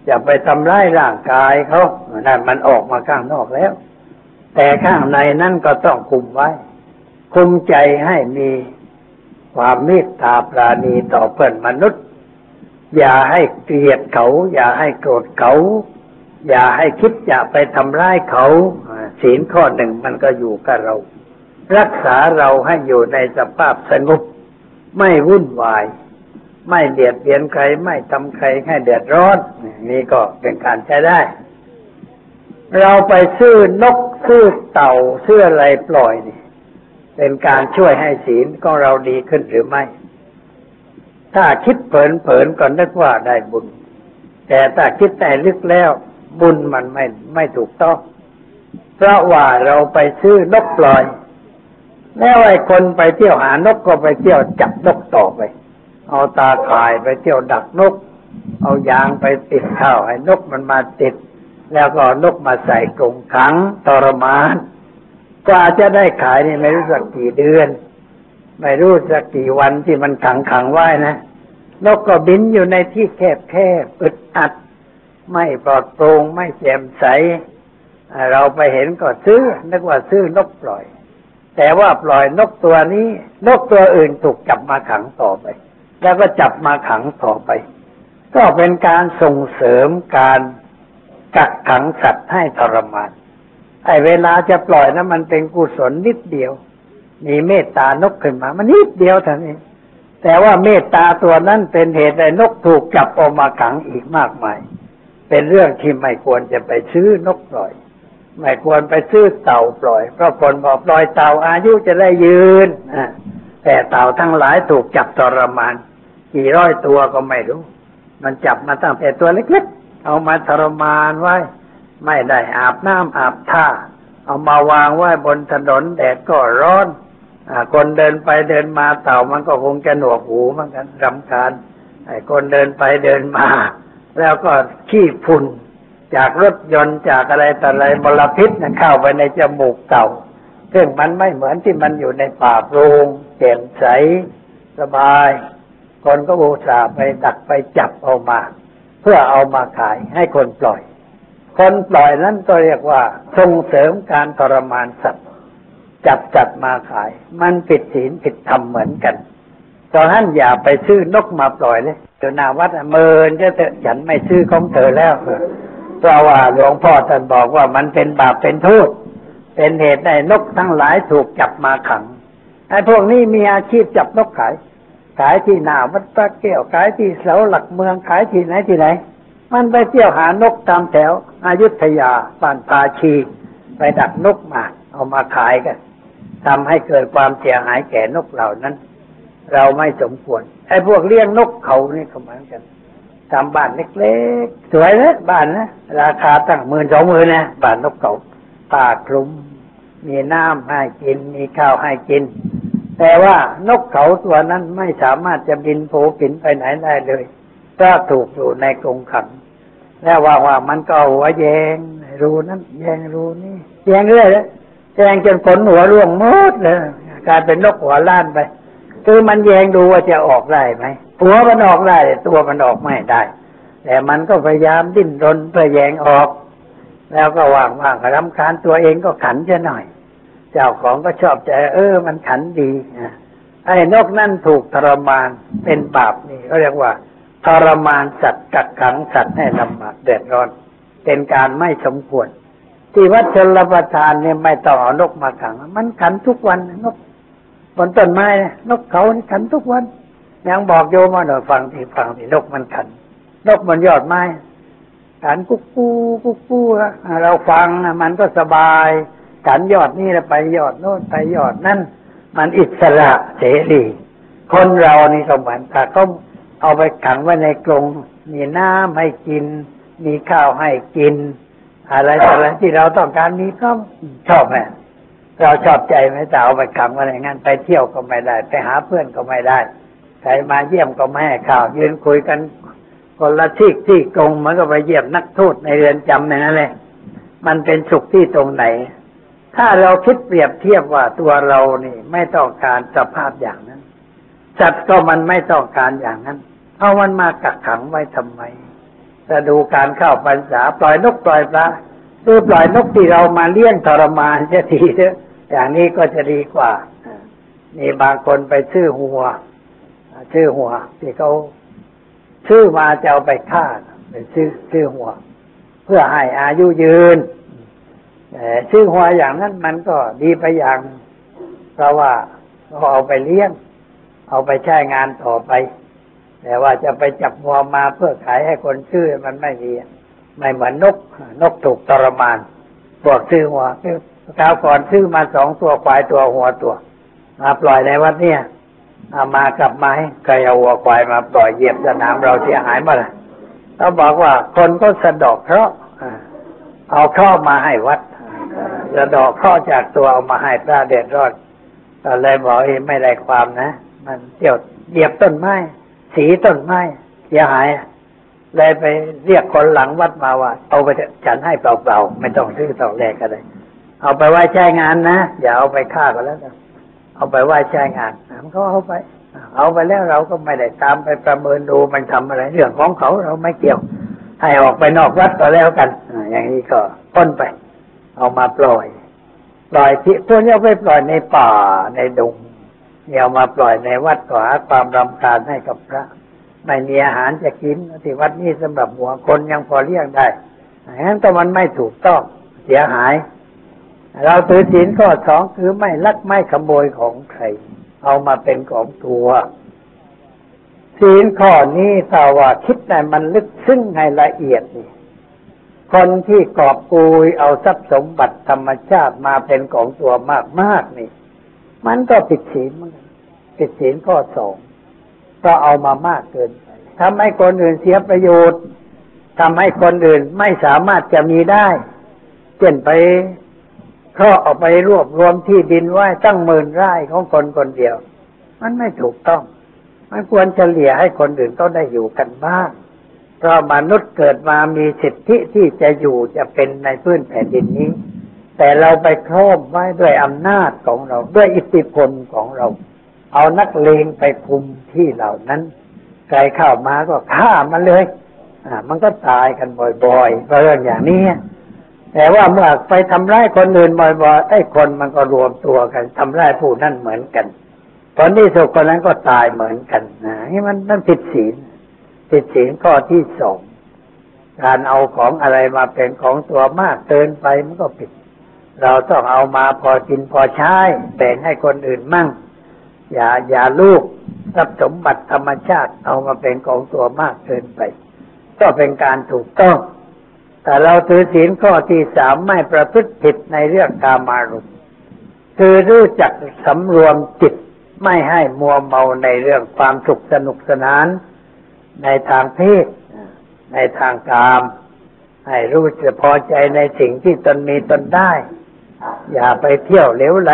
จะไปทำร้ายร่างกายเขานั่นมันออกมาข้างนอกแล้วแต่ข้างในนั่นก็ต้องคุมไว้คุมใจให้มีความเมตตาปราณีต่อเพื่อนมนุษย์อย่าให้เกลียดเขาอย่าให้โกรธเขาอย่าให้คิดจะไปทำร้ายเขา ศีลข้อหนึ่งมันก็อยู่กับเรารักษาเราให้อยู่ในสภาพสงบไม่วุ่นวายไม่เบียดเบียนใครไม่ทำใครให้เดือดร้อนนี่ก็เป็นการใช้ได้เราไปซื้อนกซื้อเต่าซื้ออะไรปล่อยนี่เป็นการช่วยให้ศีลของเราดีขึ้นหรือไม่ถ้าคิดเผินๆก็นึกว่าได้บุญแต่ถ้าคิดแต่ลึกแล้วบุญมันไม่ถูกต้องเพราะว่าเราไปซื้อนกปล่อยแล้วไอ้คนไปเที่ยวหานกก็ไปเที่ยวจับนกต่อไปเอาตาข่ายไปเที่ยวดักนกเอายางไปติดข้าวให้นกมันมาติดแล้วก็นกมาใส่กรงขังทรมานกว่าจะได้ขายนี่ไม่รู้สักกี่เดือนไม่รู้สักกี่วันที่มันขังไว้นะนกก็บินอยู่ในที่แคบอึดอัดไม่ปลอดโปร่งไม่แจ่มใสเราไปเห็นก็ซื้อนึกว่าซื้อนกปล่อยแต่ว่าปล่อยนกตัวนี้นกตัวอื่นถูกจับมาขังต่อไปแล้วก็จับมาขังต่อไปก็เป็นการส่งเสริมการกักขังสัตว์ให้ทรมานไอ้เวลาจะปล่อยนะมันเป็นกุศลนิดเดียวมีเมตตานกขึ้นมามันนิดเดียวเท่านี้แต่ว่าเมตตาตัวนั้นเป็นเหตุให้นกถูกจับออกมาขังอีกมากมายเป็นเรื่องที่ไม่ควรจะไปซื้อนกปล่อยไม่ควรไปซื้อเต่าปล่อยเพราะคนบอกปล่อยเต่าอายุจะได้ยืนแต่เต่าทั้งหลายถูกจับทรมานกี่ร้อยตัวก็ไม่รู้มันจับมาตั้งแต่ตัวเล็กๆเอามาทรมานไว้ไม่ได้อาบน้ำอาบท่าเอามาวางไว้บนถนนแดดก็ร้อนคนเดินไปเดินมาเต่ามันก็คงจะหนวกหูเหมือนกันรำคาญไอ้คนเดินไปเดินมาแล้วก็ขี้ฝุ่นจากรถยนต์จากอะไรต่ออะไรมลพิษนะเข้าไปในจมูกเต่าซึ่งมันไม่เหมือนที่มันอยู่ในป่าโปร่งแจ่มใสสบายคนก็อุตส่าห์ไปดักไปจับเอามาเพื่อเอามาขายให้คนปล่อยคนปล่อยนั้นก็เรียกว่าส่งเสริมการทรมานสัตว์จับจัดมาขายมันผิดศีลผิดธรรมเหมือนกันตอนนั้นอย่าไปซื้อนกมาปล่อยเลยเจ้านาวัดเมินจะเถอะฉันไม่ซื้อของเธอแล้วเพราะว่าหลวงพ่อท่านบอกว่ามันเป็นบาปเป็นโทษเป็นเหตุให้นกทั้งหลายถูกจับมาขังไอ้พวกนี้มีอาชีพจับนกขายที่หน้าวัดพระแก้วขายที่เสาหลักเมืองขายที่ไหนมันไปเที่ยวหานกตามแถวอยุธยาบ้านพาชีไปดักนกมาเอามาขายกันทำให้เกิดความเสียหายแก่นกเหล่านั้นเราไม่สมควรไอ้พวกเลี้ยงนกเขานี่ก็เหมือนกันทำบ้านเล็กๆสวยนะบ้านนะราคาตั้ง 10,000-20,000 นะบ้านนกเขาป่าคลุมมีน้ำให้กินมีข้าวให้กินแต่ว่านกเขาตัวนั้นไม่สามารถจะบินโผผินไปไหนได้เลยถ้าถูกอยู่ในกรงขังแล้วว่ามันก็หัวแยงรูนั้นแยงรูนี่แยงเรื่อยเลยแยงจนขนหัวร่วงหมดเลยกลายเป็นนกหัวล้านไปคือมันแยงดูว่าจะออกได้ไหมหัวมันออกได้แต่ตัวมันออกไม่ได้แต่มันก็พยายามดิ้นรนเพื่อแยงออกแล้วก็ว่างๆรำคาญตัวเองก็ขันจะหน่อยเจ้าของก็ชอบใจมันขันดีไอ้นกนั่นถูกทรมานเป็นบาปนี่เขาเรียกว่าทรมานสัตว์กักขังสัตว์ให้ลำบากเดือดร้อนเป็นการไม่สมควรที่วัดชลประทานเนี่ยไม่ต้องเอานกมาขังมันขันทุกวันนกบนต้นไม้นกเขาขันทุกวันยังบอกโยมมาหน่อยฟังที่นกมันขันนกมันยอดไม้ขันกุ๊กกู้กุ๊กกู้เราฟังมันก็สบายขันยอดนี่แล้วไปยอดโน่นไปยอดนั่นมันอิสระเสรีคนเรานี่ก็เหมือนกันก็เอาไปขังไว้ในกรงมีน้ำให้กินมีข้าวให้กินอะไรที่เราต้องการมีก็ชอบไหมเราชอบใจไหมแต่เอาไปขังไว้ในงั้นไปเที่ยวก็ไม่ได้ไปหาเพื่อนก็ไม่ได้ใครมาเยี่ยมก็ไม่ให้ข้าวยืนคุยกันคนละที่กรงมันก็ไปเยี่ยมนักโทษในเรือนจำในนั้นเลยมันเป็นสุขที่ตรงไหนถ้าเราคิดเปรียบเทียบว่าตัวเรานี่ไม่ต้องการสภาพอย่างนั้นสัตว์ก็มันไม่ต้องการอย่างนั้นเอามันมากักขังไว้ทำไมจะดูการเข้าพรรษาปล่อยนกปล่อยปลาหรือปล่อยนกที่เรามาเลี้ยงทรมานจะดีเถอะอย่างนี้ก็จะดีกว่านี่บางคนไปซื้อหัวที่เขาซื้อมาจะเอาไปฆ่าไปซื้อหัวเพื่อให้อายุยืน ชื่อหัวอย่างนั้นมันก็ดีไปอย่างเพราะว่าเราเอาไปเลี้ยงเอาไปใช้งานต่อไปแต่ว่าจะไปจับหัวมาเพื่อขายให้คนชื่อมันไม่ดีไม่เหมือนนกถูกทรมานบอกชื่อหัวคราวก่อนชื่อมา2 ตัวควายตัวหัวตัวมาปล่อยในวัดเนี่ยมากลับมาให้ใครเอาวัวควายมาปล่อยเหยียบสนามเราเสียหายมาเลยเขาบอกว่าคนก็สะดอกเคราะห์เอาเคราะห์มาให้วัดสะดอกเคราะห์จากตัวเอามาให้พระเด็ดรอดก็เลยบอกไม่ได้ความนะมันเกี่ยวเหยียบต้นไม้สีต้นไม้เสียหายเลยไปเรียกคนหลังวัดมาว่าเอาไปฉันให้เปล่าๆไม่ต้องซื้อต่อแลกอะไรเอาไปไว้ใช้งานนะอย่าเอาไปฆ่าก็แล้วกันเอาไปไหว้ใช้งานมันก็เอาไปแล้วเราก็ไม่ได้ตามไปประเมินดูมันทำอะไรเรื่องของเขาเราไม่เกี่ยวให้ออกไปนอกวัดก็แล้วกันอย่างนี้ก็พ้นไปเอามาปล่อยที่ตัวนี้เอาไปปล่อยในป่าในดงเนี่ยเอามาปล่อยในวัดก็หาความรำคาญให้กับพระไม่มีอาหารจะกินที่วัดนี้สำหรับหัวคนยังพอเลี้ยงได้อย่างนั้นแต่มันไม่ถูกต้องเสียหายเราถือศีลข้อ2คือไม่ลักไม่ขโมยของใครเอามาเป็นของตัวศีลข้อนี้ถ้าว่าคิดในมันลึกซึ้งในละเอียดนี่คนที่กอบกูยเอาทรัพย์สมบัติธรรมชาติมาเป็นของตัวมากๆนี่มันก็ผิดศีลเหมือนกันผิดศีลข้อ2ก็เอามามากเกินไปทำให้คนอื่นเสียประโยชน์ทำให้คนอื่นไม่สามารถจะมีได้เช่นไปก็เอาไปรวบรวมที่ดินไว้ตั้ง10,000 ไร่ของคนคนเดียวมันไม่ถูกต้องมันควรเฉลี่ยให้คนอื่นต้องได้อยู่กันบ้างเพราะมนุษย์เกิดมามีสิทธิที่จะอยู่จะเป็นในพื้นแผ่นดินนี้แต่เราไปครอบไว้ด้วยอำนาจของเราด้วยอิทธิพลของเราเอานักเลงไปคุมที่เหล่านั้นใครเข้ามาก็ฆ่ามันเลยมันก็ตายกันบ่อยๆเพราะเรื่องอย่างนี้แต่ว่าเมื่อไปทำร้ายคนอื่นบ่อยๆไอ้คนมันก็รวมตัวกันทำร้ายผู้นั้นเหมือนกันตอนนี้สุดคนนั้นก็ตายเหมือนกันนะนี่มันผิดศีลข้อที่2การเอาของอะไรมาเป็นของตัวมากเกินไปมันก็ผิดเราต้องเอามาพอกินพอใช้แบ่งให้คนอื่นมั่งอย่าลูกทรัพย์สมบัติธรรมชาติเอามาเป็นของตัวมากเกินไปก็เป็นการถูกต้องแต่เราถือศีลข้อที่3ไม่ประพฤติผิดในเรื่องกามารมณ์คือรู้จักสำรวมจิตไม่ให้มัวเมาในเรื่องความสุขสนุกสนานในทางเพศในทางกามให้รู้จะพอใจในสิ่งที่ตนมีตนได้อย่าไปเที่ยวเหลวไหล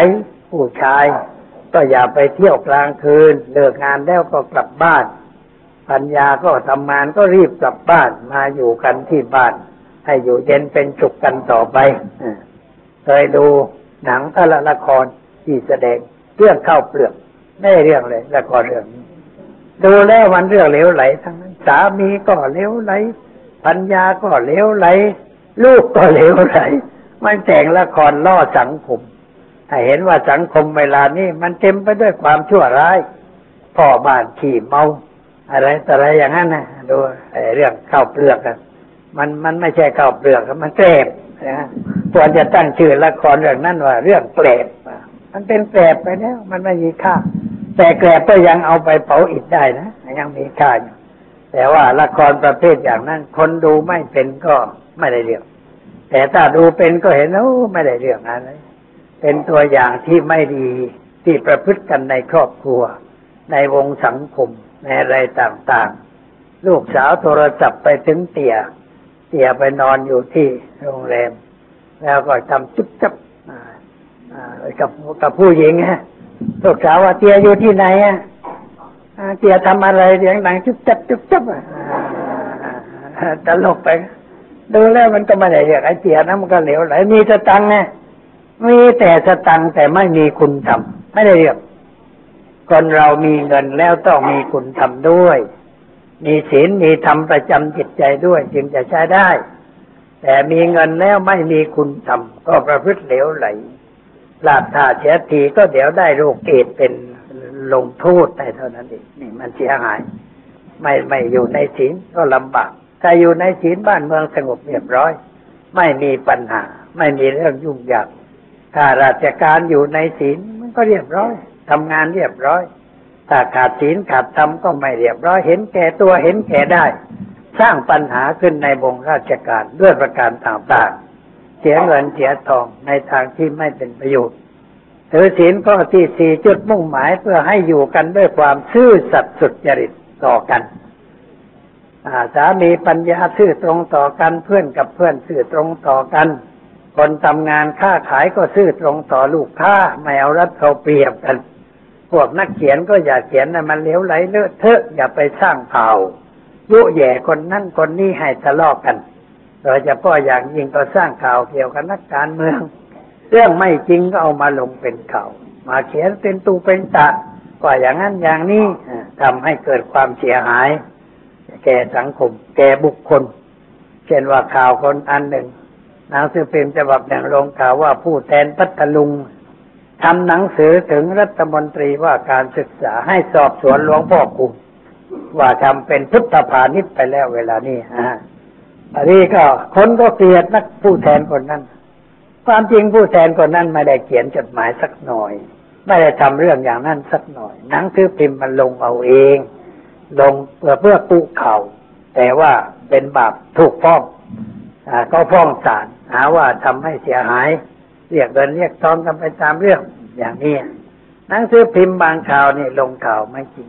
ผู้ชายก็อย่าไปเที่ยวกลางคืนเลิกงานแล้วก็กลับบ้านปัญญาก็ทำงานก็รีบกลับบ้านมาอยู่กันที่บ้านให้อยู่เย็นเป็นสุขกันต่อไปเคยดูหนังละครที่แสดงเรื่องข้าวเปลือกไม่เรื่องเลยละครเรื่องนี้ดูแล้วมันเรื่องเหลวไหลทั้งนั้นสามีก็เหลวไหลปัญญาก็เหลวไหลลูกก็เหลวไหลมันแต่งละครล่อสังคมให้เห็นว่าสังคมเวลานี้มันเต็มไปด้วยความชั่วร้ายพ่อบ้านขี่เมาอะไรต่ออะไรอย่างนั้นนะดูเรื่องข้าวเปลือกกันมันไม่ใช่ข้าวเปลือกมันเกลบนะควรจะตั้งชื่อละครเรื่องนั้นว่าเรื่องเกลบมันเป็นเกลบไปแล้วมันไม่มีค่าแต่เกลบก็ยังเอาไปเผาอิฐได้นะยังมีค่าอยู่แต่ว่าละครประเภทอย่างนั้นคนดูไม่เป็นก็ไม่ได้เรื่องแต่ถ้าดูเป็นก็เห็นว่าไม่ได้เรื่องอะไรเป็นตัวอย่างที่ไม่ดีที่ประพฤติกันในครอบครัวในวงสังคมในอะไรต่างๆลูกสาวโทรศัพท์ไปถึงเตี่ยไปนอนอยู่ที่โรงแรมแล้วก็ทำจุ๊บจับกับผู้หญิงฮะลูกสาวว่าเตี่ยอยู่ที่ไหนฮะเตี่ยทำอะไรเสียงดังจุ๊บจับตลกไปดูแล้วมันก็ไม่ได้เรียกไอ้เตี่ยนะมันก็เหลวไหลมีสตังค์ไงมีแต่สตังค์แต่ไม่มีคุณธรรมไม่ได้เรียกคนเรามีเงินแล้วต้องมีคุณธรรมด้วยมีศีลมีธรรมประจำจิตใจด้วยจึงจะใช้ได้แต่มีเงินแล้วไม่มีคุณธรรมก็ประพฤติเหลวไหลลาภท่าเสียทีก็เดี๋ยวได้โรคเอดส์เป็นลงโทษได้เท่านั้นเองนี่มันเสียหายไม่อยู่ในศีลก็ลำบากถ้าอยู่ในศีลบ้านเมืองสงบเรียบร้อยไม่มีปัญหา ไม่มีเรื่องยุ่งยากถ้าราชการอยู่ในศีลมันก็เรียบร้อยทำงานเรียบร้อยถ้าขาดศีลขาดธรรมก็ไม่เรียบร้อยเห็นแก่ตัวเห็นแก่ได้สร้างปัญหาขึ้นในวงราชการด้วยประการต่างๆเสียเงินเสียทองในทางที่ไม่เป็นประโยชน์ถือศีลข้อที่ 4 จุดมุ่งหมายเพื่อให้อยู่กันด้วยความซื่อสัตย์สุจริตต่อกันสามีปัญญาซื่อตรงต่อกันเพื่อนกับเพื่อนซื่อตรงต่อกันคนทำงานค้าขายก็ซื่อตรงต่อลูกค้าไม่เอารัดเอาเปรียบกันพวกนักเขียนก็อย่าเขียนให้มันเลวไหลเลอะเทอะอย่าไปสร้างข่าวยุแย่คนนั่นคนนี้ให้ทะเลาะกันโดยเฉพาะอย่างยิ่งก็สร้างข่าวเกี่ยวกับนักการเมืองเรื่องไม่จริงก็เอามาลงเป็นข่าวมาเขียนเป็นตูเป็นตะก็อย่างนั้นอย่างนี้ทำให้เกิดความเสียหายแก่สังคมแก่บุคคลเช่นว่าข่าวคนอันหนึ่งหนังสือพิมพ์ฉบับหนึ่งลงข่าวว่าผู้แทนพัทลุงทำหนังสือถึงรัฐมนตรีว่าการศึกษาให้สอบสวนหลวงพ่อคุณว่าทำเป็นพุทธพาณิชย์ไปแล้วเวลานี้อันนี้ก็คนก็เกลียดนักผู้แทนคนนั้นความจริงผู้แทนคนนั้นไม่ได้เขียนจดหมายสักหน่อยไม่ได้ทำเรื่องอย่างนั้นสักหน่อยหนังสือพิมพ์มันลงเอาเองลงเพื่อกุข่าวแต่ว่าเป็นบาปถูกฟ้องก็ฟ้องศาลหาว่าทำให้เสียหายเรียกเงินเรียกทองกันไปตามเรื่องอย่างนี้หนังสือพิมพ์บางข่าวนี่ลงข่าวไม่จริง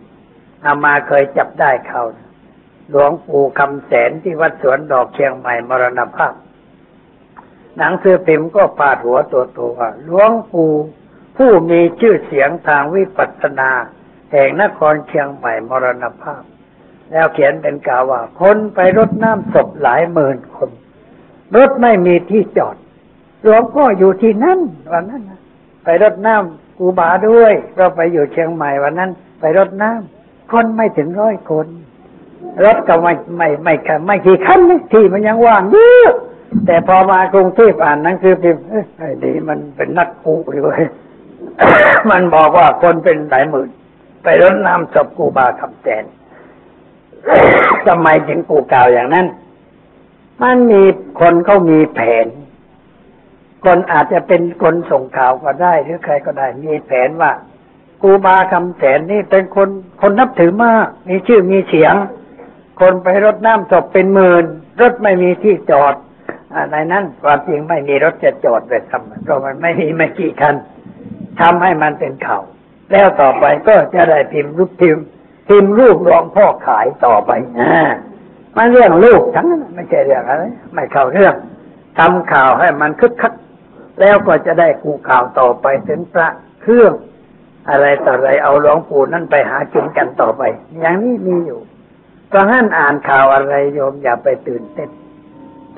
อามาเคยจับได้ข่าวหลวงปู่คำแสนที่วัดสวนดอกเชียงใหม่มรณภาพหนังสือพิมพ์ก็พาดหัวตัวโตว่าหลวงปู่ผู้มีชื่อเสียงทางวิปัสสนาแห่งนครเชียงใหม่มรณภาพแล้วเขียนเป็นกล่าวว่าคนไปรดน้ำศพหลายหมื่นคนรถไม่มีที่จอดหลวงพ่ออยู่ที่นั่นวันนั้นไปรดน้ำกูบาด้วยเราไปอยู่เชียงใหม่วันนั้นไปรดน้ำคนไม่ถึงร้อยคนรถก็ไม่กี่คันเลยที่มันยังว่างเยอะแต่พอมากรุงเทพอ่านหนังสือพิมพ์ไอ้ดีมันเป็นนักกูเลย มันบอกว่าคนเป็นหลายหมื่นไปรดน้ำศพกูบาคำแสน ทำไมถึงกูกล่าวอย่างนั้นมันมีคนเขามีแผนคนอาจจะเป็นคนส่งข่าวก็ได้หรือใครก็ได้มีแผนว่ากูบาคำแสนนี่เป็นคนนับถือมากมีชื่อมีเสียงคนไปรดน้ำศพเป็นหมื่นรถไม่มีที่จอดในนั้นความจริงไม่มีรถจะจอดเลยทำเพราะมันไม่มีไม่กี่คันทำให้มันเป็นข่าวแล้วต่อไปก็จะได้พิมพ์รูปรองพ่อขายต่อไปมันเรื่องลูกทั้งนั้นไม่ใช่เรื่องอะไรไม่เข้าเรื่องทำข่าวให้มันคึกคักแล้วก็จะได้กูข่าวต่อไปถึงพระเครื่องอะไรต่ออะไรเอาหลวงปู่นั่นไปหากินกันต่อไปอย่างนี้มีอยู่เพราะฉะนั้นอ่านข่าวอะไรโยมอย่าไปตื่นเต้น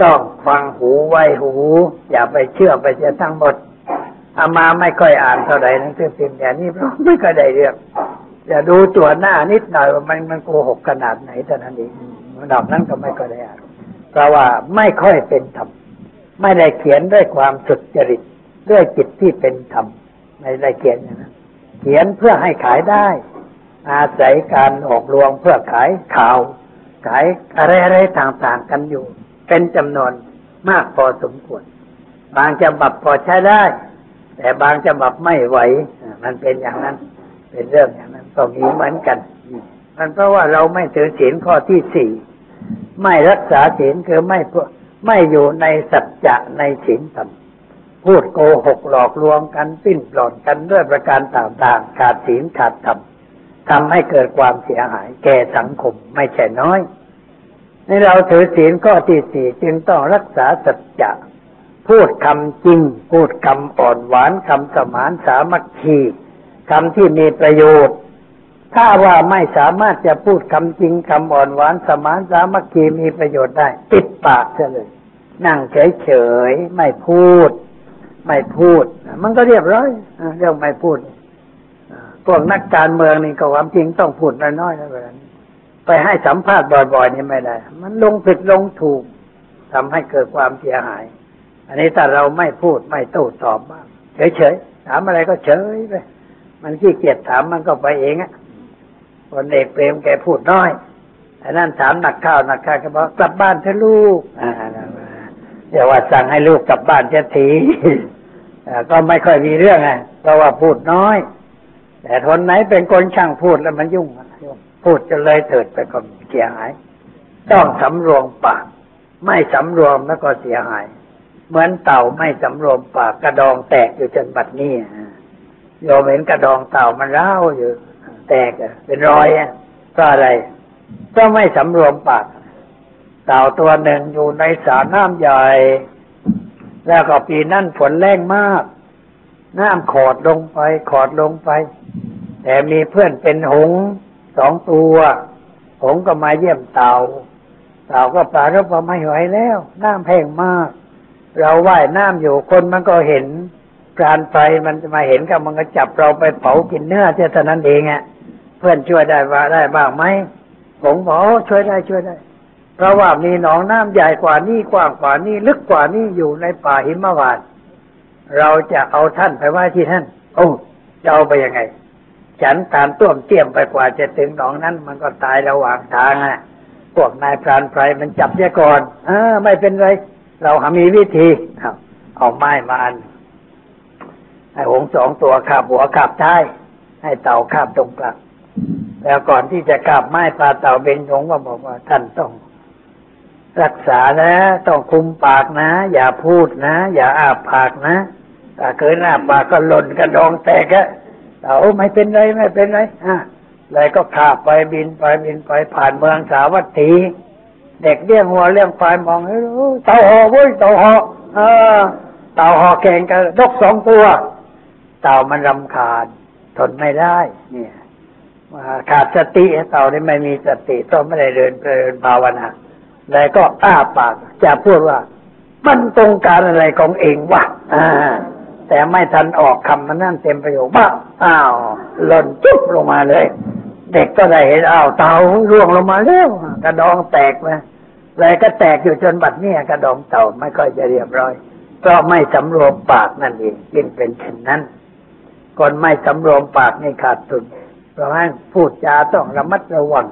ต้องฟังหูไว้หูอย่าไปเชื่อไปเสียทั้งหมดอามาไม่ค่อยอ่านเท่าไหร่หนังสือพิมพ์อย่างนี้เพราะไม่ค่อยได้เรื่องอย่าดูตัวหน้านิดหน่อยว่ามันโกหกขนาดไหนเท่านั้นเองดอกนั้นก็ไม่ค่อยได้อ่านเพราะว่าไม่ค่อยเป็นธรรมไม่ได้เขียนด้วยความสุจริตด้วยจิตที่เป็นธรรมไม่ได้เขียนอย่างนั้นเขียนเพื่อให้ขายได้อาศัยการหลอกลวงเพื่อขายข่าวขายอะไรๆต่างๆกันอยู่เป็นจำนวนมากพอสมควรบางฉบับพอใช้ได้แต่บางฉบับไม่ไหวมันเป็นอย่างนั้นเป็นเรื่องอย่างนั้นก็มีเหมือนกันมันเพราะว่าเราไม่ถือศีลข้อที่ 4ไม่รักษาศีลคือไม่อยู่ในสัจจะในศีลธรรมพูดโกหกหลอกลวงกันปิ้นปล่อนกันด้วยประการต่างๆขาดศีลขาดธรรมทำให้เกิดความเสียหายแก่สังคมไม่ใช่น้อยในเราถือศีลข้อที่ 4จึงต้องรักษาสัจจะพูดคำจริงพูดคำอ่อนหวานคำสมานสามัคคีคำที่มีประโยชน์ถ้าว่าไม่สามารถจะพูดคำจริงคำอ่อนหวานสมานสามัคคีมีประโยชน์ได้ปิดปากเฉยนั่งเฉยๆไม่พูดมันก็เรียบร้อยเรื่องไม่พูดพวกนักการเมืองนี่ก็ความจริงต้องพูดน้อยๆนะเวลาไปให้สัมภาษณ์บ่อยๆนี่ไม่ได้มันลงผิดลงถูกทำให้เกิดความเสียหายอันนี้ถ้าเราไม่พูดไม่โต้ตอบบ้างเฉยๆถามอะไรก็เฉยไปมันขี้เกียจถามมันก็ไปเองอ่ะคนเอกเปรมแกพูดน้อยไอ้นั่นถามหนักข้าวแกบอกกลับบ้านเถอะลูก เดี๋ยวว่าสั่งให้ลูกกลับบ้านจะถีก็ไม่ค่อยมีเรื่องไงเพราะว่าพูดน้อยแต่คนไหนเป็นคนช่างพูดแล้วมันยุ่งพูดจะเลยเถิดไปก็เสียหายต้องสำรวมปากไม่สำรวมแล้วก็เสียหายเหมือนเต่าไม่สำรวมปากกระดองแตกอยู่จนบัดนี้โยมเห็นกระดองเต่ามันร้าวอยู่แตกเป็นรอยเพราะอะไรก็ไม่สำรวมปากเต่าตัวหนึ่งอยู่ในสระน้ำใหญ่แล้วก็ปีนั้นฝนแรงมากน้ำขอดลงไปแต่มีเพื่อนเป็นหงส์สองตัวหงส์ก็มาเยี่ยมเต่าก็ปรารภว่าไม่ไหวแล้วน้ำแห้งมากเราว่ายน้ำอยู่คนมันก็เห็นพรานไฟมันจะมาเห็นกับมันก็จับเราไปเผากินเนื้อเท่านั้นเองเพื่อนช่วยได้ว่าได้บ้างไหมหงส์บอกช่วยได้เพราะว่ามีหนองน้ำใหญ่กว่านี้กว้างกว่านี้ลึกกว่านี้อยู่ในป่าหิมพานต์เราจะเอาท่านไปไว้ที่ท่านจะเอาไปยังไงฉันตามต้วมเตี้ยมไปกว่าจะถึงหนองนั้นมันก็ตายระหว่างทางพวกนายพรานไพรมันจับแย่ก่อนไม่เป็นไรเราหามีวิธีเอาไม้มาอันให้หงสองตัวขับหัวขับท้ายให้เต่าขับตรงกลางแล้วก่อนที่จะขับไม้ปลาเต่าเบญหงว่าบอกว่าท่านต้องรักษานะต้องคุมปากนะอย่าพูดนะอย่าอาปากนะถ้าเกินอาปากก็หล่นกระดองแตกแต่ไม่เป็นไรเลยก็ข้าไปบินไปผ่านเมืองสาวัตถีเด็กเลี้ยงวัวเลี้ยงควายมองเฮ้ยเต่าหอเต่าหอแข่งกันนกสองตัวเต่ามันรำคาญทนไม่ได้เนี่ยขาดสติเต่านี่ไม่มีสติต้องไม่ได้เดินภาวนาแล้วก็อ้าปากจะพูดว่ามันต้องการอะไรของเองวะแต่ไม่ทันออกคำมันนั่นเต็มประโยคบ้าอ้าวหล่นจุ๊บลงมาเลยเด็กก็ได้เห็นอ้าวเต่าร่วงลงมาแล้วกระดองแตกนะเลยก็แตกอยู่จนบัดนี้กระดองเต่าไม่ค่อยจะเรียบร้อยก็ไม่สำรวมปากนั่นเองยิ่งเป็นเช่นนั้นคนไม่สำรวมปากนี่ขาดทุนเพราะฉะนั้นพูดจาต้องระมัดระวัง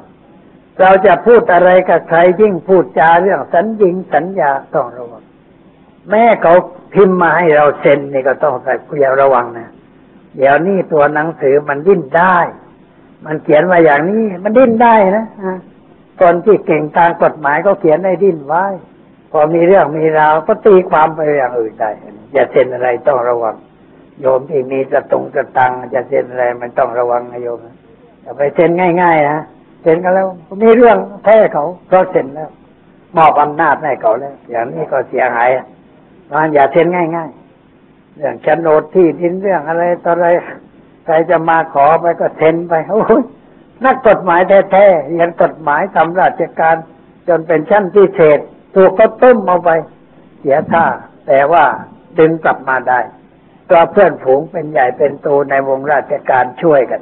เราจะพูดอะไรกับใครยิ่งพูดจาเรื่องสัญญาต้องระวังแม่เขาพิมพ์มาให้เราเซ็นนี่ก็ต้องระวังนะเดี๋ยวนี้ตัวหนังสือมันดิ้นได้มันเขียนมาอย่างนี้มันดิ้นได้นะตอนที่เก่งทางกฎหมายก็เขียนให้ดิ้นไว้พอมีเรื่องมีราวก็ตีความไปอย่างอื่นได้อย่าเซ็นอะไรต้องระวังโยมที่มีกระตังจะเซ็นอะไรมันต้องระวังนะโยมอย่าไปเซ็นง่ายๆนะเซ็นกันแล้วมีเรื่องแพ้เขาก็เซ็นแล้วมอบอำนาจให้เขาแล้วอย่างนี้ก็เสียหายมันอย่าเซ็นง่ายๆเรื่องโฉนดที่ดินเรื่องอะไรต่ออะไรใครจะมาขอไปก็เซ็นไปโอ้ยนักกฎหมายแท้ๆเรียนกฎหมายทำราชการจนเป็นชั้นพิเศษถูกก็ต้มเอาไปเสียท่าแต่ว่าดึงกลับมาได้ตัวเพื่อนฝูงเป็นใหญ่เป็นโตในวงราชการช่วยกัน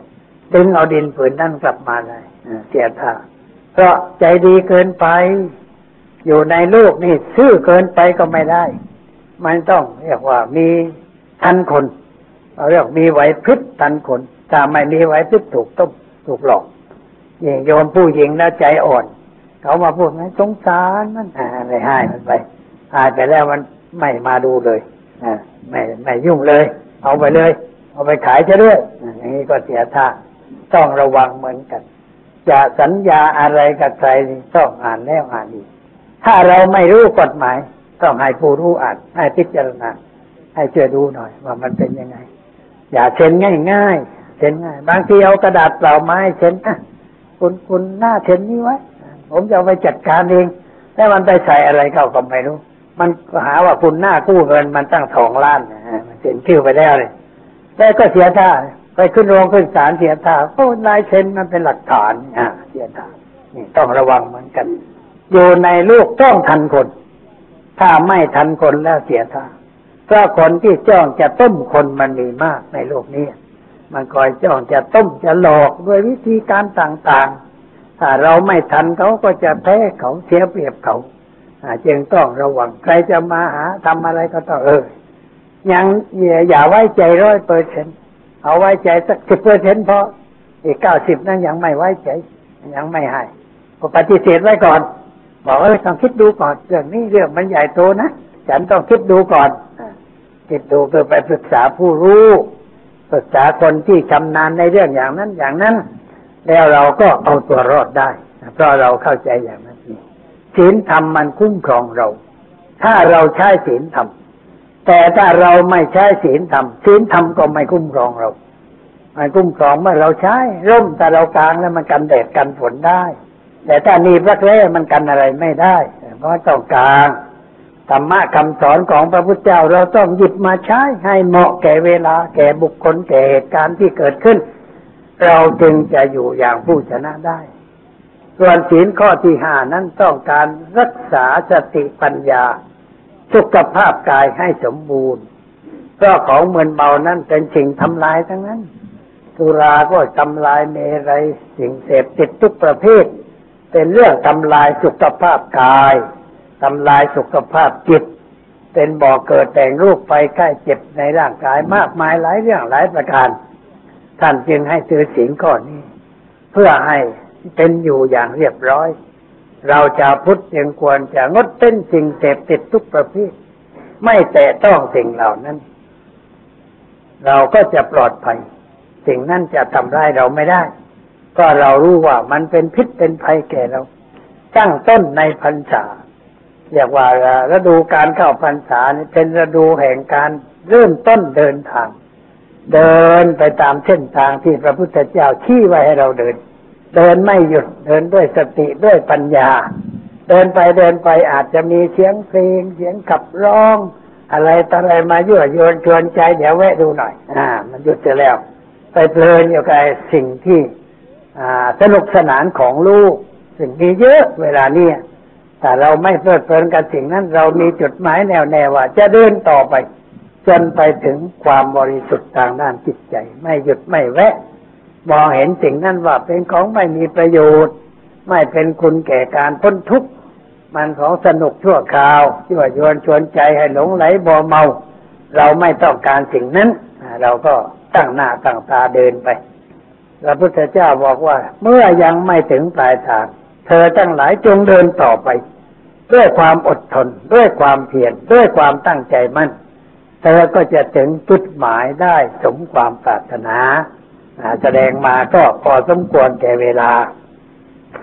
ดึงเอาดินผืนนั้นกลับมาได้เสียท่าเพราะใจดีเกินไปอยู่ในโลกนี่ซื่อเกินไปก็ไม่ได้มันต้องเรียกว่ามีทันคนเราเรียกมีไหวพริบทันคนถ้าไม่มีไหวพริบถูกต้มถูกหลอกอย่างโยมผู้หญิงแล้วใจอ่อนเขามาพูดนะสงสารมันอะไรให้มันไปหายไปแล้วมันไม่มาดูเลยไม่ยุ่งเลยเอาไปเลยเอาไปขายจะด้วยอย่างนี้ก็เสียท่าต้องระวังเหมือนกันจะสัญญาอะไรกับใครต้องอ่านแล้วอ่านอีกถ้าเราไม่รู้กฎหมายต้องให้ผู้รู้อ่านให้พิจารณาให้ช่วยดูหน่อยว่ามันเป็นยังไงอย่าเซ็นง่ายๆเซ็นง่ายบางทีเอากระดาษเปล่ามาให้เซ็นคุณหน้าเซ็นนี่ไว้ผมจะไปจัดการเองแล้วมันไปใส่อะไรเข้าก็ไม่รู้มันหาว่าคุณหน้ากู้เงินมันตั้ง2 ล้านมันเซ็นชื่อไปแล้วเลยแล้วก็เสียท่าไปขึ้นโรงขึ้นศาลเสียท่าโอ้นายเซ็นมันเป็นหลักฐานเสียท่านี่ต้องระวังเหมือนกันอยู่ในลูกต้องทันคนถ้าไม่ทันคนแล้วเสียท่าก็คนที่จ้องจะต้มคนมันมีมากในโลกนี้มันคอยจ้องจะต้มจะหลอกด้วยวิธีการต่างๆถ้าเราไม่ทันเขาก็จะแพ้เขาเสียเปรียบเขาจึงต้องระวังใครจะมาหาทำอะไรก็ต้องยังอย่าไว้ใจ 100% เอาไว้ใจสัก 10% พออีก 90% นั้นยังไม่ไว้ใจยังไม่ให้ปฏิเสธไว้ก่อนบอกต้องคิดดูก่อนเรื่องนี้เรื่องมันใหญ่โตนะ ฉันต้องคิดดูก่อนคิดดูเพื่อไปปรึกษาผู้รู้ปรึกษาคนที่ชำนาญในเรื่องอย่างนั้นอย่างนั้นแล้วเราก็เอาตัวรอดได้เพราะเราเข้าใจอย่างนั้นศีลธรรมมันคุ้มครองเราถ้าเราใช้ศีลธรรมแต่ถ้าเราไม่ใช้ศีลธรรมศีลธรรมก็ไม่คุ้มครองเราไม่คุ้มครองเมื่อเราใช้ร่มแต่เรากางแล้วมันกันแดดกันฝนได้แต่ถ้าหนีบรักแร้มันกันอะไรไม่ได้เพราะต้องกางธรรมะคำสอนของพระพุทธเจ้าเราต้องหยิบมาใช้ให้เหมาะแก่เวลาแก่บุคคลแก่เหตุการณ์ที่เกิดขึ้นเราจึงจะอยู่อย่างผู้ชนะได้ส่วนศีลข้อที่ห้านั้นต้องการรักษาสติปัญญาสุขภาพกายให้สมบูรณ์เพราะของมึนเมานั้นเป็นสิ่งทำลายทั้งนั้นสุราก็ทำลายเมรัยสิ่งเสพติดทุกประเภทเป็นเรื่องทำลายสุขภาพกายทำลายสุขภาพจิตเป็นบ่อเกิดแต่งรูปไปใกล้เจ็บในร่างกายมากมายหลายเรื่องหลายประการท่านจึงให้ถือศีลข้อนี้เพื่อให้เป็นอยู่อย่างเรียบร้อยเราชาวพุทธจึงควรจะงดเว้นสิ่งเสพติดทุกประเภทไม่แตะต้องสิ่งเหล่านั้นเราก็จะปลอดภัยสิ่งนั้นจะทำร้ายเราไม่ได้ก็เรารู้ว่ามันเป็นพิษเป็นภัยแก่เราตั้งต้นในพรรษาเรียกว่าฤดูการเข้าพรรษานี่เป็นฤดูแห่งการเริ่มต้นเดินทางเดินไปตามเส้นทางที่พระพุทธเจ้าชี้ไว้ให้เราเดินเดินไม่หยุดเดินด้วยสติด้วยปัญญาเดินไปเดินไปอาจจะมีเสียงเพลงเสียงขับร้องอะไรต่ออะไรมายั่วยวนชวนใจเดี๋ยวแวะดูหน่อยมันหยุดเสียแล้วไปเพลินอยู่กับสิ่งที่สนุกสนานของลูกสิ่งดีเยอะเวลานี้แต่เราไม่เพลิดเพลินกับสิ่งนั้นเรามีจุดหมายแน่วๆว่าจะเดินต่อไปจนไปถึงความบริสุทธิ์ทางด้านจิตใจไม่หยุดไม่แวะมองเห็นสิ่งนั้นว่าเป็นของไม่มีประโยชน์ไม่เป็นคุณแก่การพ้นทุกข์มันของสนุกชั่วคราวยั่วยวนชวนใจให้หลงไหลบ่อเมาเราไม่ต้องการสิ่งนั้นเราก็ตั้งหน้าตั้งตาเดินไปพระพุทธเจ้าบอกว่าเมื่อยังไม่ถึงปลายทางเธอทั้งหลายจงเดินต่อไปด้วยความอดทนด้วยความเพียรด้วยความตั้งใจมั่นเธอก็จะถึงจุดหมายได้สมความปรารถนาแสดงมาก็พอสมควรแก่เวลา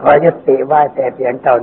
ขอยุติไว้แต่เพียงเท่านี้